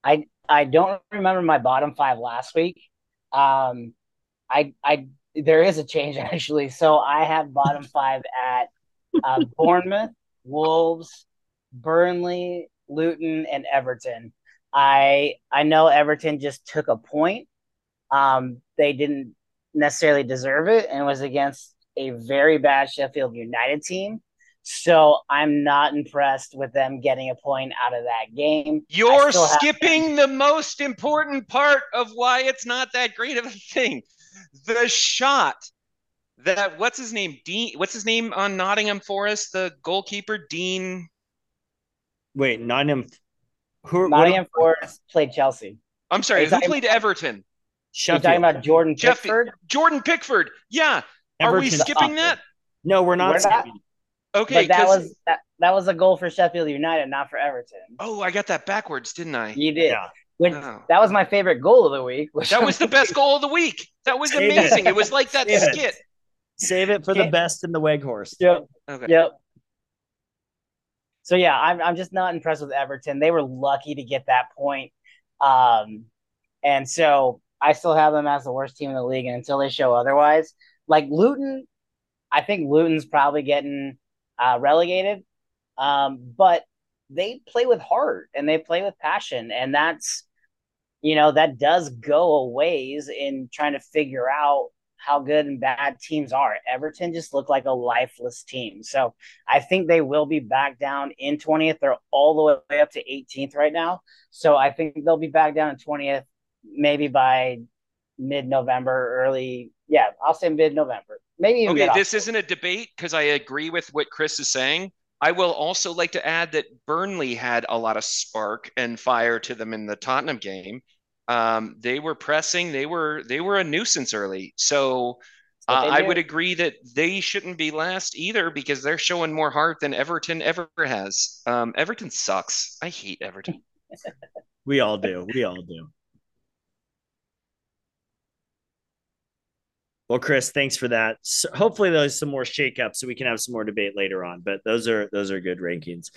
I I don't remember my bottom five last week. Um, I, I, there is a change, actually. So I have bottom five at uh, Bournemouth, Wolves, Burnley, Luton, and Everton. I I know Everton just took a point. Um, they didn't necessarily deserve it, and it was against a very bad Sheffield United team. So I'm not impressed with them getting a point out of that game. You're skipping have- the most important part of why it's not that great of a thing. The shot that what's his name? Dean what's his name on Nottingham Forest? The goalkeeper, Dean. Wait, Nottingham who Nottingham what, Forest played Chelsea. I'm sorry, who played Everton? Sheffield. You're talking about Jordan Pickford? Sheffield. Jordan Pickford. Yeah. Everton. Are we skipping that? No, we're not we're skipping not- Okay, but that was that, that was a goal for Sheffield United, not for Everton. Oh, I got that backwards, didn't I? You did. Yeah. When, oh. That was my favorite goal of the week. That was the best goal of the week. That was Save amazing. It. It was like that Save skit. It. Save it for the best in the Weghorst. Yep. Okay. Yep. So yeah, I'm I'm just not impressed with Everton. They were lucky to get that point, um, and so I still have them as the worst team in the league. And until they show otherwise, like Luton, I think Luton's probably getting. Uh, relegated, um, but they play with heart and they play with passion, and that's, you know, that does go a ways in trying to figure out how good and bad teams are. Everton just looked like a lifeless team, so I think they will be back down in twentieth. They're all the way up to eighteenth right now, so I think they'll be back down in twentieth, maybe by mid-November, early. Yeah, I'll say mid-November. Maybe even okay, this isn't a debate because I agree with what Chris is saying. I will also like to add that Burnley had a lot of spark and fire to them in the Tottenham game. Um, they were pressing. They were they were a nuisance early. So uh, I would agree that they shouldn't be last either because they're showing more heart than Everton ever has. Um, Everton sucks. I hate Everton. We all do. We all do. Well, Chris, thanks for that. So hopefully there's some more shakeups so we can have some more debate later on. But those are those are good rankings.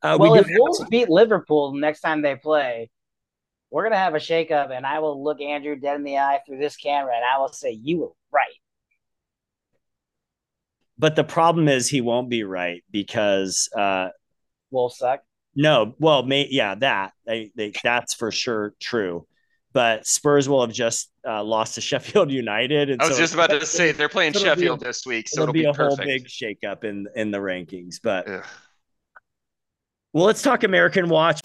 Uh, well, we if Wolves have- beat Liverpool next time they play, we're going to have a shakeup, and I will look Andrew dead in the eye through this camera, and I will say, you were right. But the problem is he won't be right because uh, – Wolves suck? No. Well, may, yeah, that. They, they, that's for sure true. But Spurs will have just uh, lost to Sheffield United. And I was so just about to say they're playing Sheffield be, this week, so it'll, it'll be, be a perfect. Whole big shakeup in in the rankings. But Ugh. Well, let's talk American Watch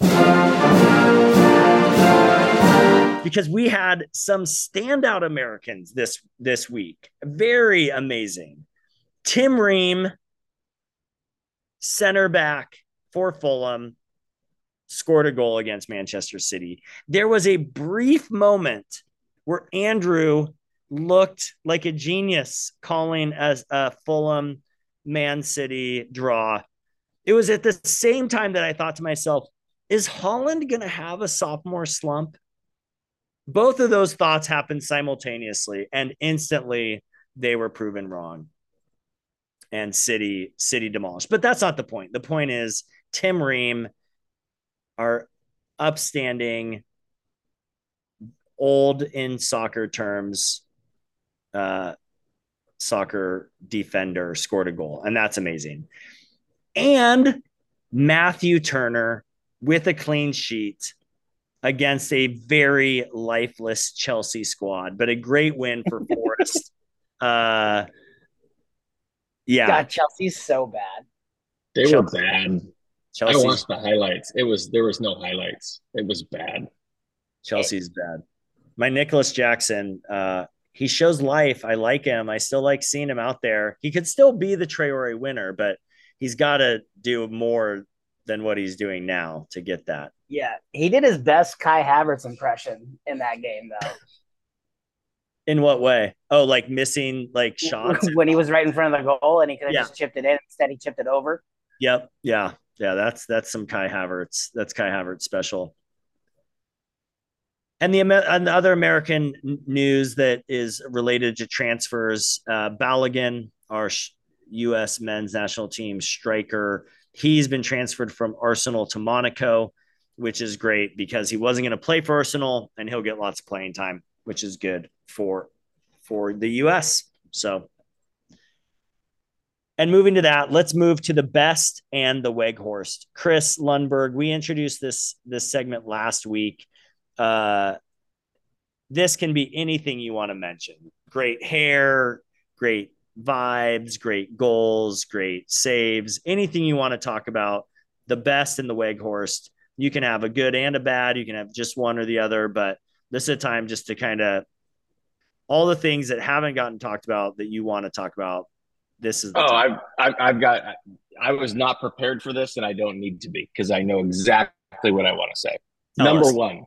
because we had some standout Americans this this week. Very amazing. Tim Ream, center back for Fulham, scored a goal against Manchester City. There was a brief moment where Andrew looked like a genius calling as a Fulham Man City draw. It was at the same time that I thought to myself, is Haaland going to have a sophomore slump? Both of those thoughts happened simultaneously, and instantly they were proven wrong. And City, City demolished. But that's not the point. The point is Tim Ream, our upstanding, old in soccer terms, uh, soccer defender, scored a goal. And that's amazing. And Matthew Turner with a clean sheet against a very lifeless Chelsea squad, but a great win for Forest. uh, yeah. God, Chelsea's so bad. They Chelsea. were bad. Chelsea. I watched the highlights. It was there was no highlights. It was bad. Chelsea's bad. My Nicholas Jackson, uh, he shows life. I like him. I still like seeing him out there. He could still be the Traore winner, but he's got to do more than what he's doing now to get that. Yeah, he did his best Kai Havertz impression in that game, though. In what way? Oh, like missing like shots when he was right in front of the goal and he could have yeah. just chipped it in. Instead, he chipped it over. Yep. Yeah. Yeah, that's that's some Kai Havertz. That's Kai Havertz special. And the, and the other American news that is related to transfers, uh, Balogun, our U S men's national team striker, he's been transferred from Arsenal to Monaco, which is great because he wasn't going to play for Arsenal, and he'll get lots of playing time, which is good for for the U S So, and moving to that, let's move to the best and the Weghorst. Chris Lundberg, we introduced this, this segment last week. Uh, this can be anything you want to mention. Great hair, great vibes, great goals, great saves, anything you want to talk about, the best and the Weghorst. You can have a good and a bad. You can have just one or the other, but this is a time just to kind of all the things that haven't gotten talked about that you want to talk about. This is the oh, time. I've, I've got, I was not prepared for this and I don't need to be because I know exactly what I want to say. Oh, Number one,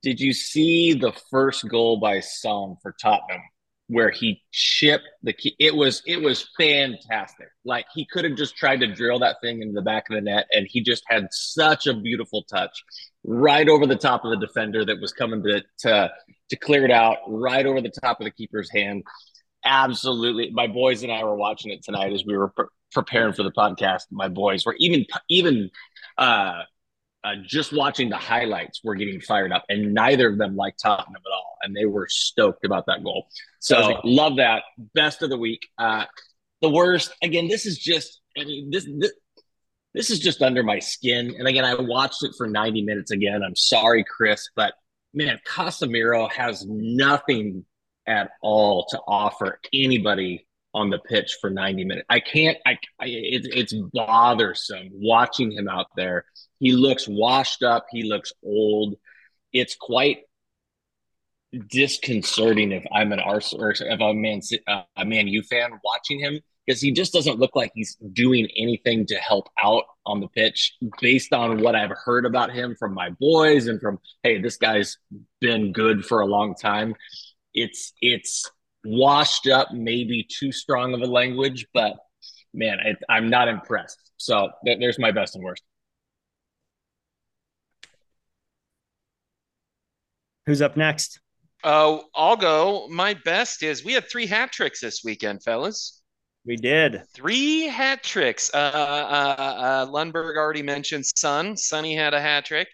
did you see the first goal by Son for Tottenham where he chipped the key? It was, it was fantastic. Like he could have just tried to drill that thing into the back of the net and he just had such a beautiful touch right over the top of the defender that was coming to, to, to clear it out right over the top of the keeper's hand. Absolutely. My boys and I were watching it tonight as we were pre- preparing for the podcast. My boys were even, even uh, uh, just watching the highlights were getting fired up, and neither of them liked Tottenham at all. And they were stoked about that goal. So that was, love that. Best of the week. Uh, the worst, again, this is just, I mean, this, this, this is just under my skin. And again, I watched it for ninety minutes again. I'm sorry, Chris, but man, Casemiro has nothing at all to offer anybody on the pitch for ninety minutes. I can't, I, I it, it's bothersome watching him out there. He looks washed up. He looks old. It's quite disconcerting if I'm an Arsenal or if I'm Man, uh, a Man U fan watching him, because he just doesn't look like he's doing anything to help out on the pitch based on what I've heard about him from my boys and from, hey, this guy's been good for a long time. It's it's washed up, maybe too strong of a language, but man, I, I'm not impressed. So th- there's my best and worst. Who's up next? Oh, uh, I'll go. My best is we had three hat tricks this weekend, fellas. We did three hat tricks. Uh, uh, uh, Lundberg already mentioned Son. Sonny had a hat trick.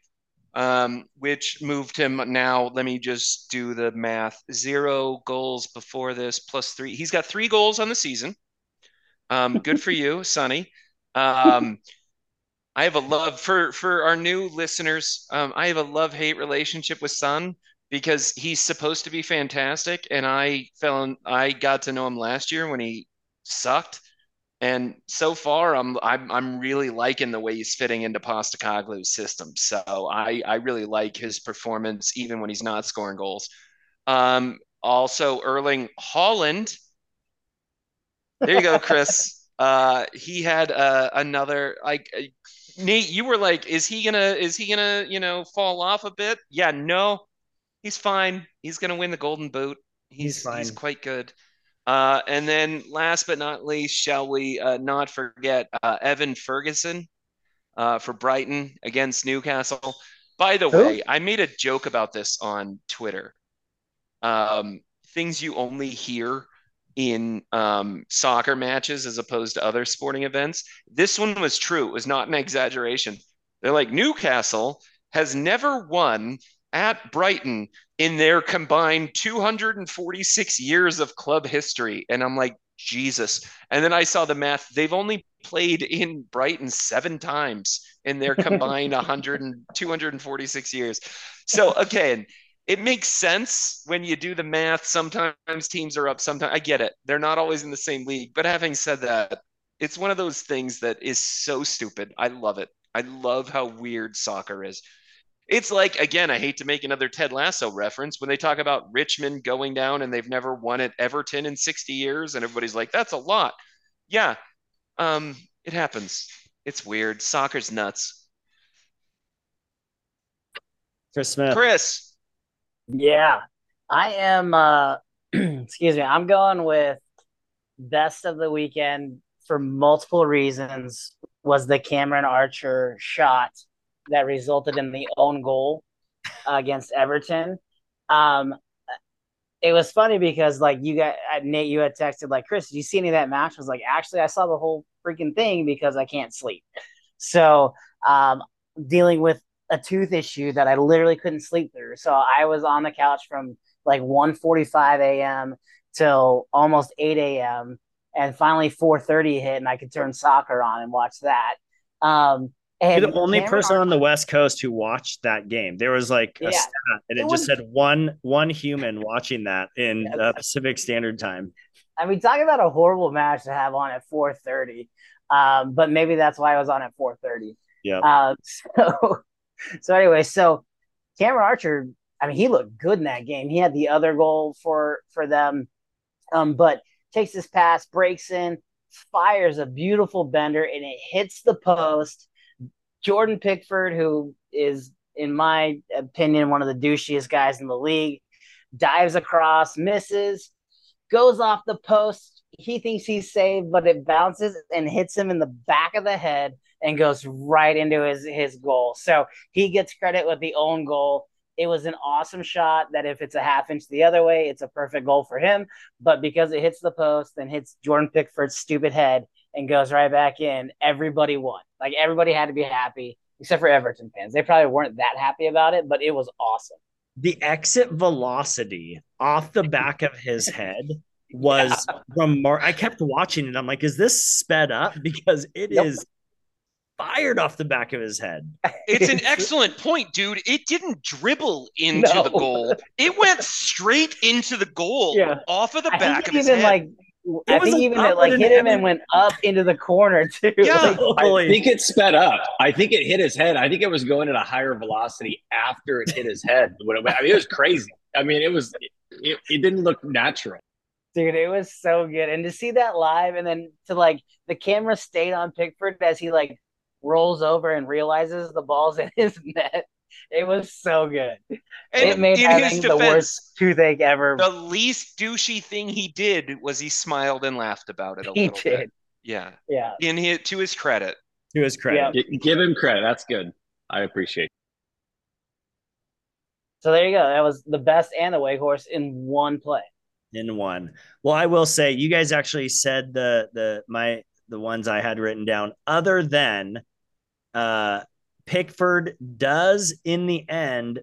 Um, which moved him now. Let me just do the math. Zero goals before this plus three. He's got three goals on the season. Um, good for you, Sonny. Um, I have a love for, for our new listeners. Um, I have a love hate relationship with Son because he's supposed to be fantastic. And I fell in, I got to know him last year when he sucked. And so far, I'm I'm I'm really liking the way he's fitting into Postecoglou's system. So I, I really like his performance, even when he's not scoring goals. Um, also, Erling Haaland. There you go, Chris. uh, he had uh, another like uh, Nate. You were like, is he gonna is he gonna you know fall off a bit? Yeah, no, he's fine. He's gonna win the Golden Boot. He's he's, fine. He's quite good. Uh, and then last but not least, shall we uh, not forget uh, Evan Ferguson uh, for Brighton against Newcastle. By the Who? way, I made a joke about this on Twitter. Um, things you only hear in um, soccer matches as opposed to other sporting events. This one was true. It was not an exaggeration. They're like, Newcastle has never won at Brighton in their combined two hundred forty-six years of club history. And I'm like, Jesus. And then I saw the math. They've only played in Brighton seven times in their combined one hundred and two hundred forty-six years. So, okay, it makes sense when you do the math. Sometimes teams are up. Sometimes I get it. They're not always in the same league. But having said that, it's one of those things that is so stupid. I love it. I love how weird soccer is. It's like, again, I hate to make another Ted Lasso reference when they talk about Richmond going down and they've never won at Everton in sixty years. And everybody's like, that's a lot. Yeah, um, it happens. It's weird. Soccer's nuts. Chris Smith. Chris. Yeah, I am. Uh, excuse me. I'm going with best of the weekend for multiple reasons was the Cameron Archer shot that resulted in the own goal uh, against Everton. Um, it was funny because, like, you got uh, Nate, you had texted, like, Chris, did you see any of that match? I was like, actually, I saw the whole freaking thing because I can't sleep. So, um, dealing with a tooth issue that I literally couldn't sleep through. So I was on the couch from like one forty-five a.m. till almost eight a.m. and finally four thirty hit and I could turn soccer on and watch that. Um, and You're the only Cameron, person on the West Coast who watched that game. There was like a yeah, stat and it, it was, just said one one human watching that in yeah, uh, Pacific Standard Time. I mean, talking about a horrible match to have on at four thirty, um, but maybe that's why I was on at four thirty. Yeah. Uh, so, so anyway, so Cameron Archer, I mean, he looked good in that game. He had the other goal for, for them, um, but takes this pass, breaks in, fires a beautiful bender, and it hits the post. Jordan Pickford, who is, in my opinion, one of the douchiest guys in the league, dives across, misses, goes off the post. He thinks he's saved, but it bounces and hits him in the back of the head and goes right into his, his goal. So he gets credit with the own goal. It was an awesome shot that if it's a half inch the other way, it's a perfect goal for him. But because it hits the post and hits Jordan Pickford's stupid head and goes right back in, everybody won. Like, everybody had to be happy, except for Everton fans. They probably weren't that happy about it, but it was awesome. The exit velocity off the back of his head was yeah. remarkable. I kept watching it. I'm like, is this sped up? Because it nope. is fired off the back of his head. It's an excellent point, dude. It didn't dribble into no. the goal. It went straight into the goal yeah. off of the I back of his even head. Like, I think even it like hit him and went up into the corner too. Yeah, like, I think it sped up. I think it hit his head. I think it was going at a higher velocity after it hit his head. I mean, it was crazy. I mean, it was it, it didn't look natural. Dude, it was so good. And to see that live, and then to like the camera stayed on Pickford as he like rolls over and realizes the ball's in his net. It was so good. And it made having defense, the worst toothache ever. The least douchey thing he did was he smiled and laughed about it a he little did. Bit. Yeah. Yeah. In his, to his credit. To his credit. Yep. G- give him credit. That's good. I appreciate it. So there you go. That was the best and the wake horse in one play. In one. Well, I will say you guys actually said the the my the ones I had written down, other than uh Pickford does in the end,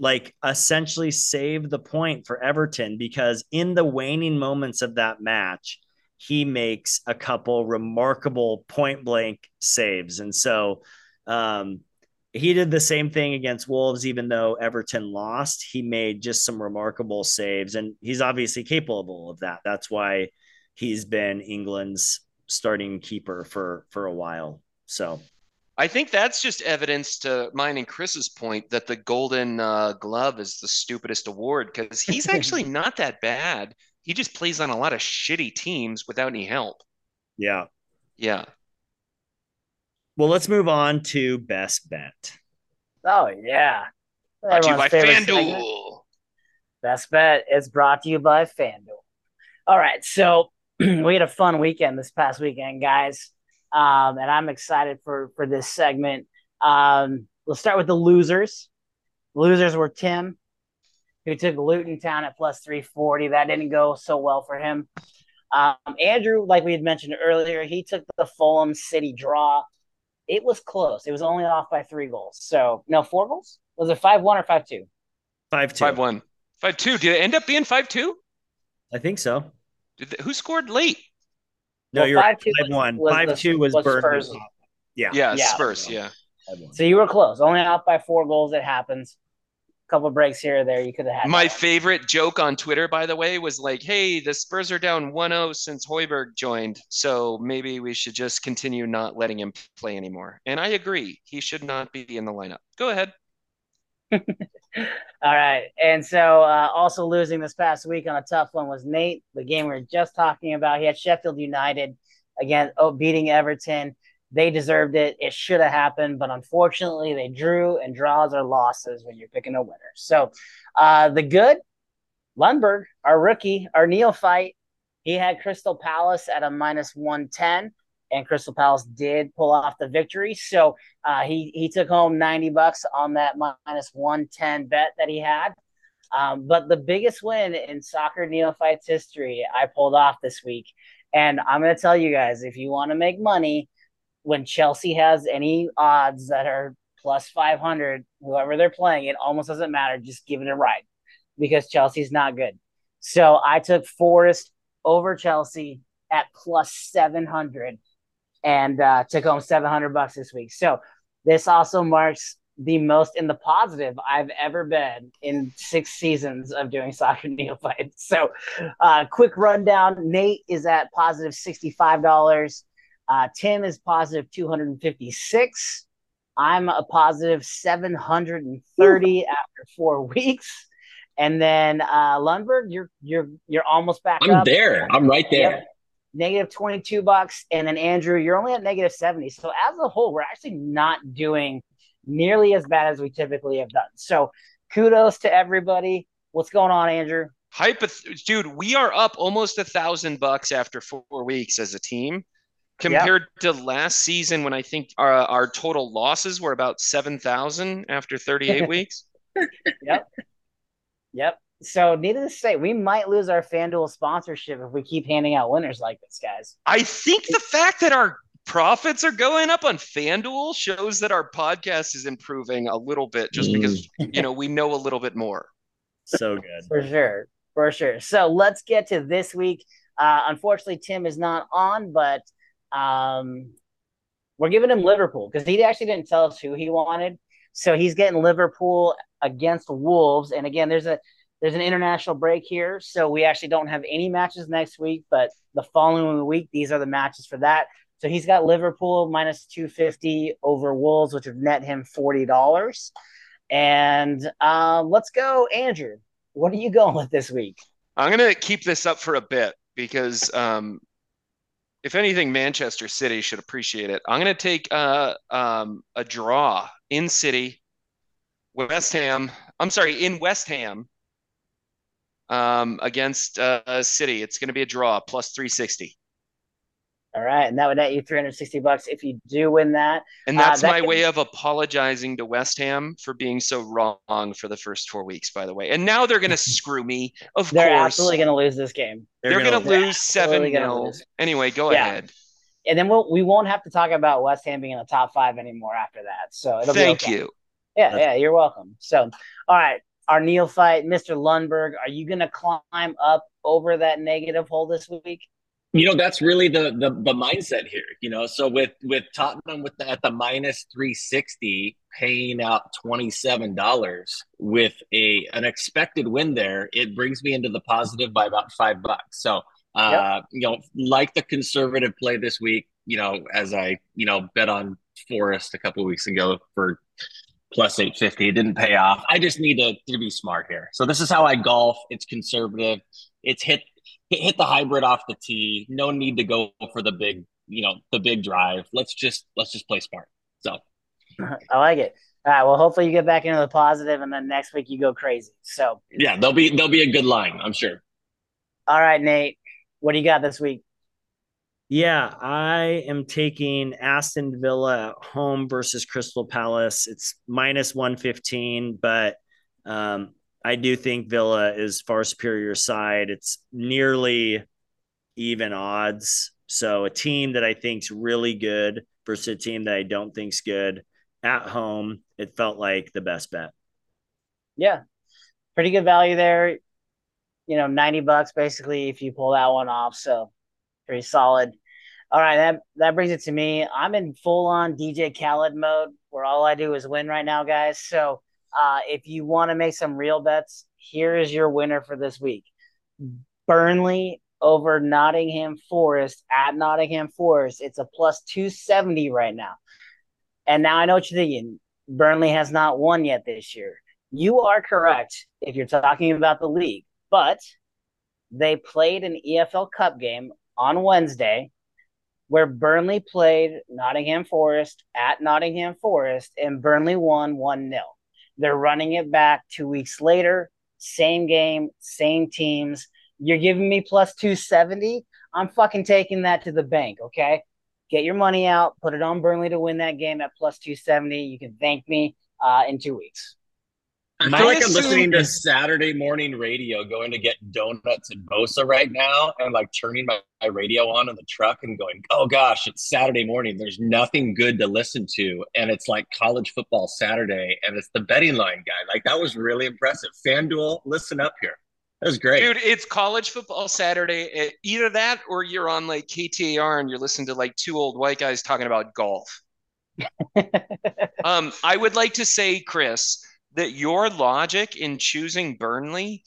like, essentially save the point for Everton, because in the waning moments of that match, he makes a couple remarkable point blank saves. And so um, he did the same thing against Wolves, even though Everton lost. He made just some remarkable saves, and he's obviously capable of that. That's why he's been England's starting keeper for, for a while. So I think that's just evidence to mine and Chris's point that the Golden uh, Glove is the stupidest award, because he's actually not that bad. He just plays on a lot of shitty teams without any help. Yeah. Yeah. Well, let's move on to Best Bet. Oh, yeah. Brought to you by FanDuel. Best Bet is brought to you by FanDuel. All right. So we had a fun weekend this past weekend, guys. Um, and I'm excited for, for this segment. Um, we'll start with the losers. Losers were Tim, who took Luton Town at plus three forty. That didn't go so well for him. Um, Andrew, like we had mentioned earlier, he took the Fulham City draw. It was close. It was only off by three goals. So, no, four goals? Was it five one or five two? five two. five one. five two. Did it end up being five two? I think so. Did they, who scored late? No, well, you're five one. five two was, was, was, was Spurs. Yeah. yeah, yeah, Spurs, yeah. So you were close. Only out by four goals. It happens. A couple breaks here or there. You could have had. My that. favorite joke on Twitter, by the way, was like, hey, the Spurs are down one nil since Højbjerg joined, so maybe we should just continue not letting him play anymore. And I agree. He should not be in the lineup. Go ahead. All right. And so uh, also losing this past week on a tough one was Nate, the game we were just talking about. He had Sheffield United again, oh, beating Everton. They deserved it. It should have happened, but unfortunately they drew, and draws are losses when you're picking a winner. So uh, the good, Lundberg, our rookie, our neophyte, he had Crystal Palace at a minus one ten. And Crystal Palace did pull off the victory. So uh, he, he took home ninety bucks on that minus one ten bet that he had. Um, but the biggest win in soccer neophytes history I pulled off this week. And I'm going to tell you guys, if you want to make money, when Chelsea has any odds that are plus five hundred, whoever they're playing, it almost doesn't matter. Just give it a ride, because Chelsea's not good. So I took Forest over Chelsea at plus seven hundred and uh, took home seven hundred bucks this week. So this also marks the most in the positive I've ever been in six seasons of doing Soccer Neophytes. So uh, quick rundown. Nate is at positive sixty-five dollars. Uh, Tim is positive two hundred fifty-six dollars. I'm a positive seven hundred thirty dollars after four weeks. And then uh, Lundberg, you're you're you're almost back I'm up. I'm there. I'm right there. Yep. Negative twenty-two bucks. And then Andrew, you're only at negative seventy. So as a whole, we're actually not doing nearly as bad as we typically have done. So kudos to everybody. What's going on, Andrew? Hypoth- Dude, we are up almost a thousand bucks after four weeks as a team compared yep. to last season when I think our, our total losses were about seven thousand after thirty-eight weeks. Yep. Yep. So needless to say, we might lose our FanDuel sponsorship if we keep handing out winners like this, guys. I think the fact that our profits are going up on FanDuel shows that our podcast is improving a little bit just because, you know, we know a little bit more. So good. For sure. For sure. So let's get to this week. Uh, unfortunately, Tim is not on, but um, we're giving him Liverpool because he actually didn't tell us who he wanted. So he's getting Liverpool against Wolves. And again, there's a there's an international break here. So we actually don't have any matches next week, but the following week, these are the matches for that. So he's got Liverpool minus two fifty over Wolves, which would net him forty dollars. And um, let's go, Andrew. What are you going with this week? I'm going to keep this up for a bit because um, if anything, Manchester City should appreciate it. I'm going to take uh, um, a draw in City, West Ham. I'm sorry, in West Ham um, against uh, City. It's going to be a draw, plus three sixty. All right, and that would net you three hundred sixty bucks if you do win that. And that's uh, that my can... way of apologizing to West Ham for being so wrong for the first four weeks, by the way. And now they're going to screw me, of they're course. They're absolutely going to lose this game. They're, they're going to lose seven nil. Anyway, go yeah. ahead. And then we'll, we won't have to talk about West Ham being in the top five anymore after that. So it'll Thank be okay. you. Yeah, yeah, you're welcome. So, all right, our neophyte, Mister Lundberg, are you going to climb up over that negative hole this week? You know, that's really the, the the mindset here, you know. So with with Tottenham with the, at the minus three sixty paying out twenty-seven dollars with a an expected win there, it brings me into the positive by about five bucks. So, uh, yep. you know, like the conservative play this week, you know, as I, you know, bet on Forest a couple of weeks ago for plus eight fifty. It didn't pay off. I just need to, to be smart here. So this is how I golf. It's conservative. It's hit. Hit the hybrid off the tee. No need to go for the big, you know, the big drive. Let's just let's just play smart. So, I like it. All right. Well, hopefully you get back into the positive, and then next week you go crazy. So yeah, there'll be there'll be a good line, I'm sure. All right, Nate, what do you got this week? Yeah, I am taking Aston Villa at home versus Crystal Palace. It's minus one fifteen, but. Um, I do think Villa is far superior side. It's nearly even odds. So a team that I think's really good versus a team that I don't think's good at home. It felt like the best bet. Yeah. Pretty good value there. You know, ninety bucks basically if you pull that one off. So pretty solid. All right. That, that brings it to me. I'm in full on D J Khaled mode where all I do is win right now, guys. So, Uh, if you want to make some real bets, here is your winner for this week. Burnley over Nottingham Forest at Nottingham Forest. It's a plus two seventy right now. And now I know what you're thinking. Burnley has not won yet this year. You are correct if you're talking about the league, but they played an E F L Cup game on Wednesday where Burnley played Nottingham Forest at Nottingham Forest, and Burnley won one nil. They're running it back two weeks later. Same game, same teams. You're giving me plus two seventy. I'm fucking taking that to the bank, okay? Get your money out. Put it on Burnley to win that game at plus two seventy. You can thank me uh, in two weeks. I feel like I'm listening to Saturday morning radio, going to get donuts and Bosa right now, and like turning my, my radio on in the truck and going, oh gosh, it's Saturday morning. There's nothing good to listen to. And it's like college football Saturday, and it's the betting line guy. Like that was really impressive. FanDuel, listen up here. That was great. Dude, it's college football Saturday. Either that or you're on like K T A R and you're listening to like two old white guys talking about golf. um, I would like to say, Chris, that your logic in choosing Burnley,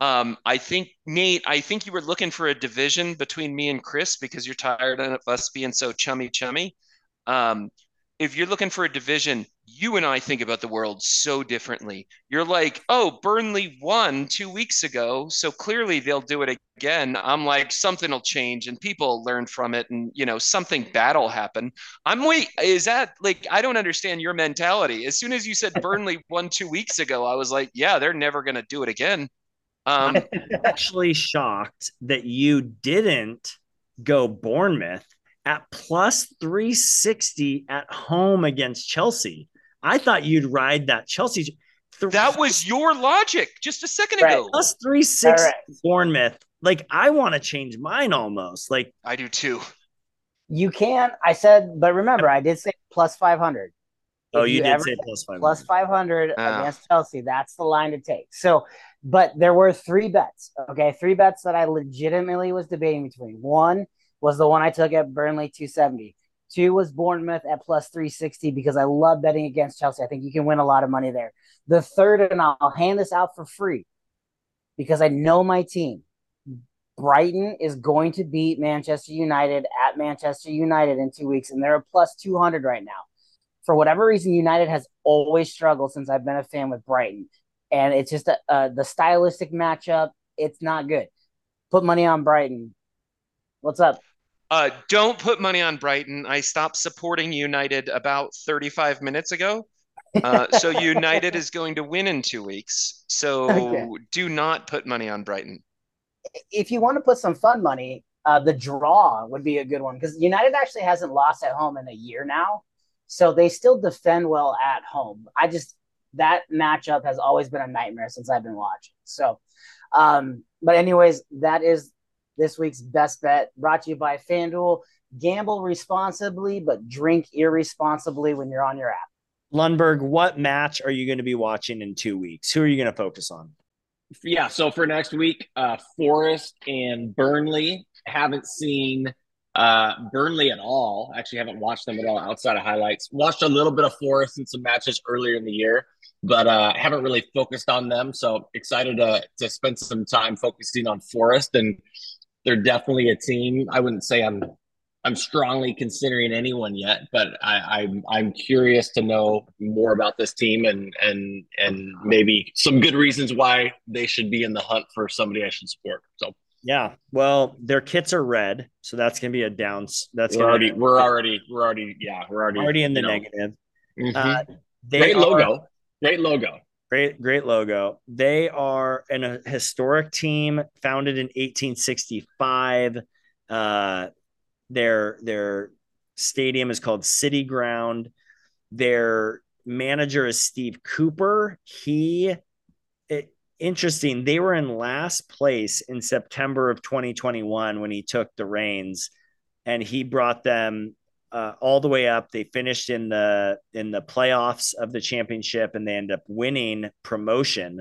um, I think, Nate, I think you were looking for a division between me and Chris because you're tired of us being so chummy chummy. Um, if you're looking for a division, you and I think about the world so differently. You're like, oh, Burnley won two weeks ago, so clearly they'll do it again. I'm like, something will change and people learn from it and, you know, something bad will happen. I'm wait, is that like, I don't understand your mentality. As soon as you said Burnley won two weeks ago, I was like, yeah, they're never going to do it again. Um, I'm actually shocked that you didn't go Bournemouth at plus three sixty at home against Chelsea. I thought you'd ride that Chelsea. Th- that was your logic just a second right. ago. Plus three sixty right. Bournemouth. Like, I want to change mine almost. Like, I do too. You can. I said, but remember, I did say plus five hundred. Oh, you, you did say plus five hundred. plus five hundred oh. against Chelsea. That's the line to take. So, but there were three bets. Okay. Three bets that I legitimately was debating between. One was the one I took at Burnley two seventy. Two was Bournemouth at plus three sixty because I love betting against Chelsea. I think you can win a lot of money there. The third, and I'll hand this out for free because I know my team. Brighton is going to beat Manchester United at Manchester United in two weeks, and they're a plus two hundred right now. For whatever reason, United has always struggled since I've been a fan with Brighton, and it's just a, uh, the stylistic matchup. It's not good. Put money on Brighton. What's up? Uh, don't put money on Brighton. I stopped supporting United about thirty-five minutes ago. Uh, so United is going to win in two weeks. So okay. do not put money on Brighton. If you want to put some fun money, uh, the draw would be a good one because United actually hasn't lost at home in a year now. So they still defend well at home. I just, that matchup has always been a nightmare since I've been watching. So, um, but anyways, that is this week's best bet, brought to you by FanDuel. Gamble responsibly, but drink irresponsibly when you're on your app. Lundberg, what match are you going to be watching in two weeks? Who are you going to focus on? Yeah, so for next week, uh, Forest and Burnley. Haven't seen uh, Burnley at all. Actually, haven't watched them at all outside of highlights. Watched a little bit of Forest in some matches earlier in the year, but uh, haven't really focused on them. So excited to, to spend some time focusing on Forest. And they're definitely a team. I wouldn't say I'm I'm strongly considering anyone yet, but I, I'm I'm curious to know more about this team and and and maybe some good reasons why they should be in the hunt for somebody I should support. So yeah, well, their kits are red, so that's gonna be a down. That's we're gonna already be, we're already we're already yeah we're already already in the you know. negative. Mm-hmm. Uh, they great are, logo, great logo. Great, great logo. They are an, a historic team founded in eighteen sixty-five. Uh, their their stadium is called City Ground. Their manager is Steve Cooper. He, it, interesting, they were in last place in September of twenty twenty-one when he took the reins, and he brought them Uh, all the way up. They finished in the in the playoffs of the championship, and they end up winning promotion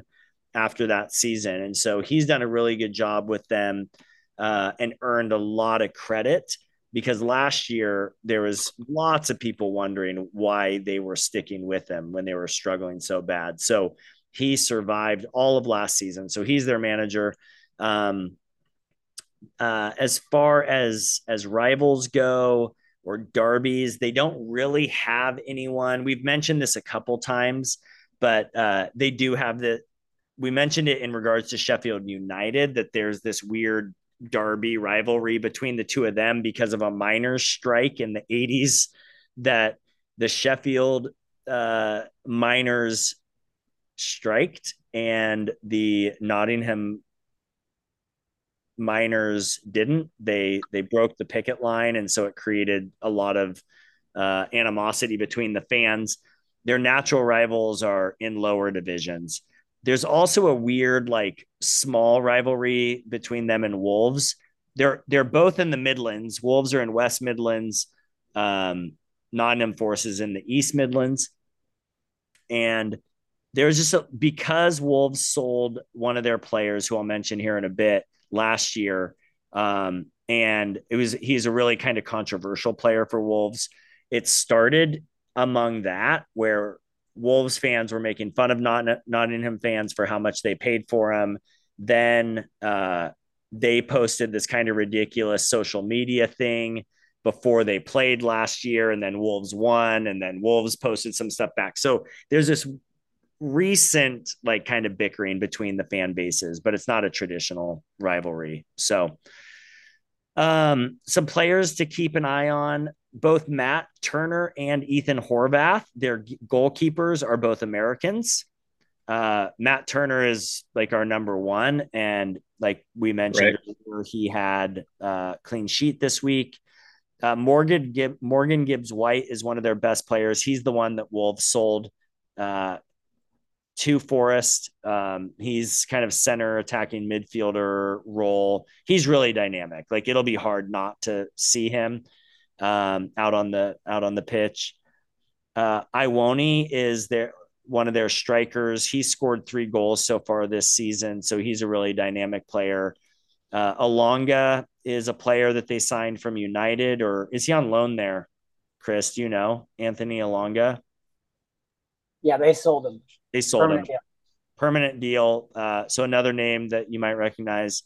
after that season. And so he's done a really good job with them uh, and earned a lot of credit, because last year there was lots of people wondering why they were sticking with them when they were struggling so bad. So he survived all of last season. So he's their manager. Um, uh, as far as as rivals go, or derbies, they don't really have anyone. We've mentioned this a couple times, but uh, they do have the, we mentioned it in regards to Sheffield United, that there's this weird derby rivalry between the two of them because of a miners' strike in the eighties, that the Sheffield uh, miners striked and the Nottingham miners didn't. They they broke the picket line, and so it created a lot of uh, animosity between the fans. Their natural rivals are in lower divisions. There's also a weird, like, small rivalry between them and Wolves. They're they're both in the Midlands. Wolves are in West Midlands. Um, Nottingham Forest is in the East Midlands, and there was just a, because Wolves sold one of their players who I'll mention here in a bit last year. Um, and it was, he's a really kind of controversial player for Wolves. It started among that where Wolves fans were making fun of Not- Nottingham fans for how much they paid for him. Then uh, they posted this kind of ridiculous social media thing before they played last year, and then Wolves won, and then Wolves posted some stuff back. So there's this recent like kind of bickering between the fan bases, but it's not a traditional rivalry. So um, some players to keep an eye on, both Matt Turner and Ethan Horvath, their goalkeepers, are both Americans. Uh, Matt Turner is like our number one. And like we mentioned, right. he had a uh, clean sheet this week. Uh, Morgan, Gib- Morgan Gibbs-White is one of their best players. He's the one that Wolves sold uh, to Forest. Um, he's kind of center attacking midfielder role. He's really dynamic. Like it'll be hard not to see him um, out on the, out on the pitch. Uh, Iwoni is their, one of their strikers. He scored three goals so far this season. So he's a really dynamic player. Uh, Alonga is a player that they signed from United, or is he on loan there? Chris, do you know Anthony Alonga? Yeah, they sold him. They sold Permanent him. Deal. Permanent deal. Uh, so another name that you might recognize.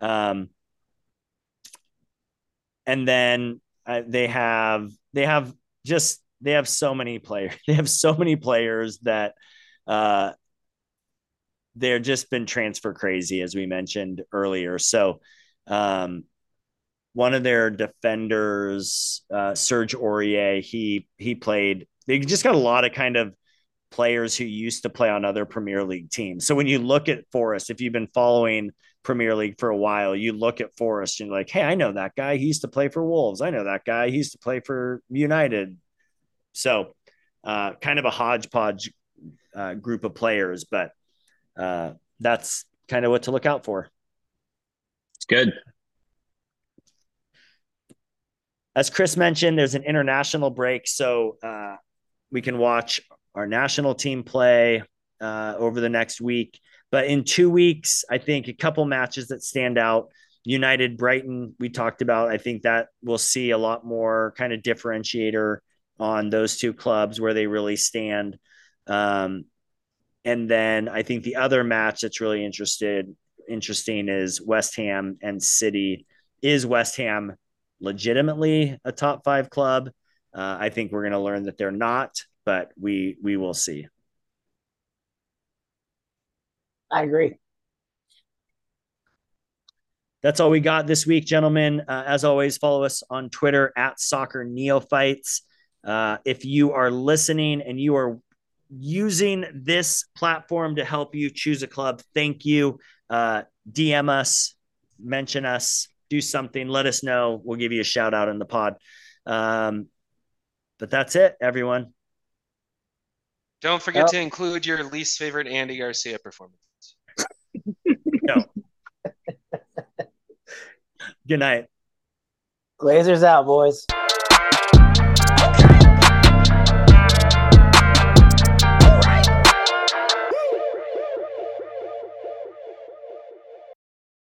Um, and then uh, they have, they have just, They have so many players. They have so many players that uh, they're just been transfer crazy, as we mentioned earlier. So um, one of their defenders, uh, Serge Aurier, he he played. They just got a lot of kind of players who used to play on other Premier League teams. So when you look at Forest, if you've been following Premier League for a while, you look at Forest and you're like, hey, I know that guy. He used to play for Wolves. I know that guy. He used to play for United. So uh, kind of a hodgepodge uh, group of players, but uh, that's kind of what to look out for. It's good. As Chris mentioned, there's an international break, so uh, we can watch our national team play uh, over the next week. But in two weeks, I think a couple matches that stand out. United Brighton, we talked about. I think that we'll see a lot more kind of differentiator on those two clubs where they really stand. Um, and then I think the other match that's really interested, interesting is West Ham and City. Is West Ham legitimately a top five club? Uh, I think we're going to learn that they're not, but we, we will see. I agree. That's all we got this week, gentlemen. Uh, as always, follow us on Twitter at Soccer Neophytes. Uh, if you are listening and you are using this platform to help you choose a club, thank you. Uh, D M us, mention us, do something, let us know. We'll give you a shout out in the pod. Um, but that's it, everyone. Don't forget oh. to include your least favorite Andy Garcia performance. No. Good night. Glazers out, boys.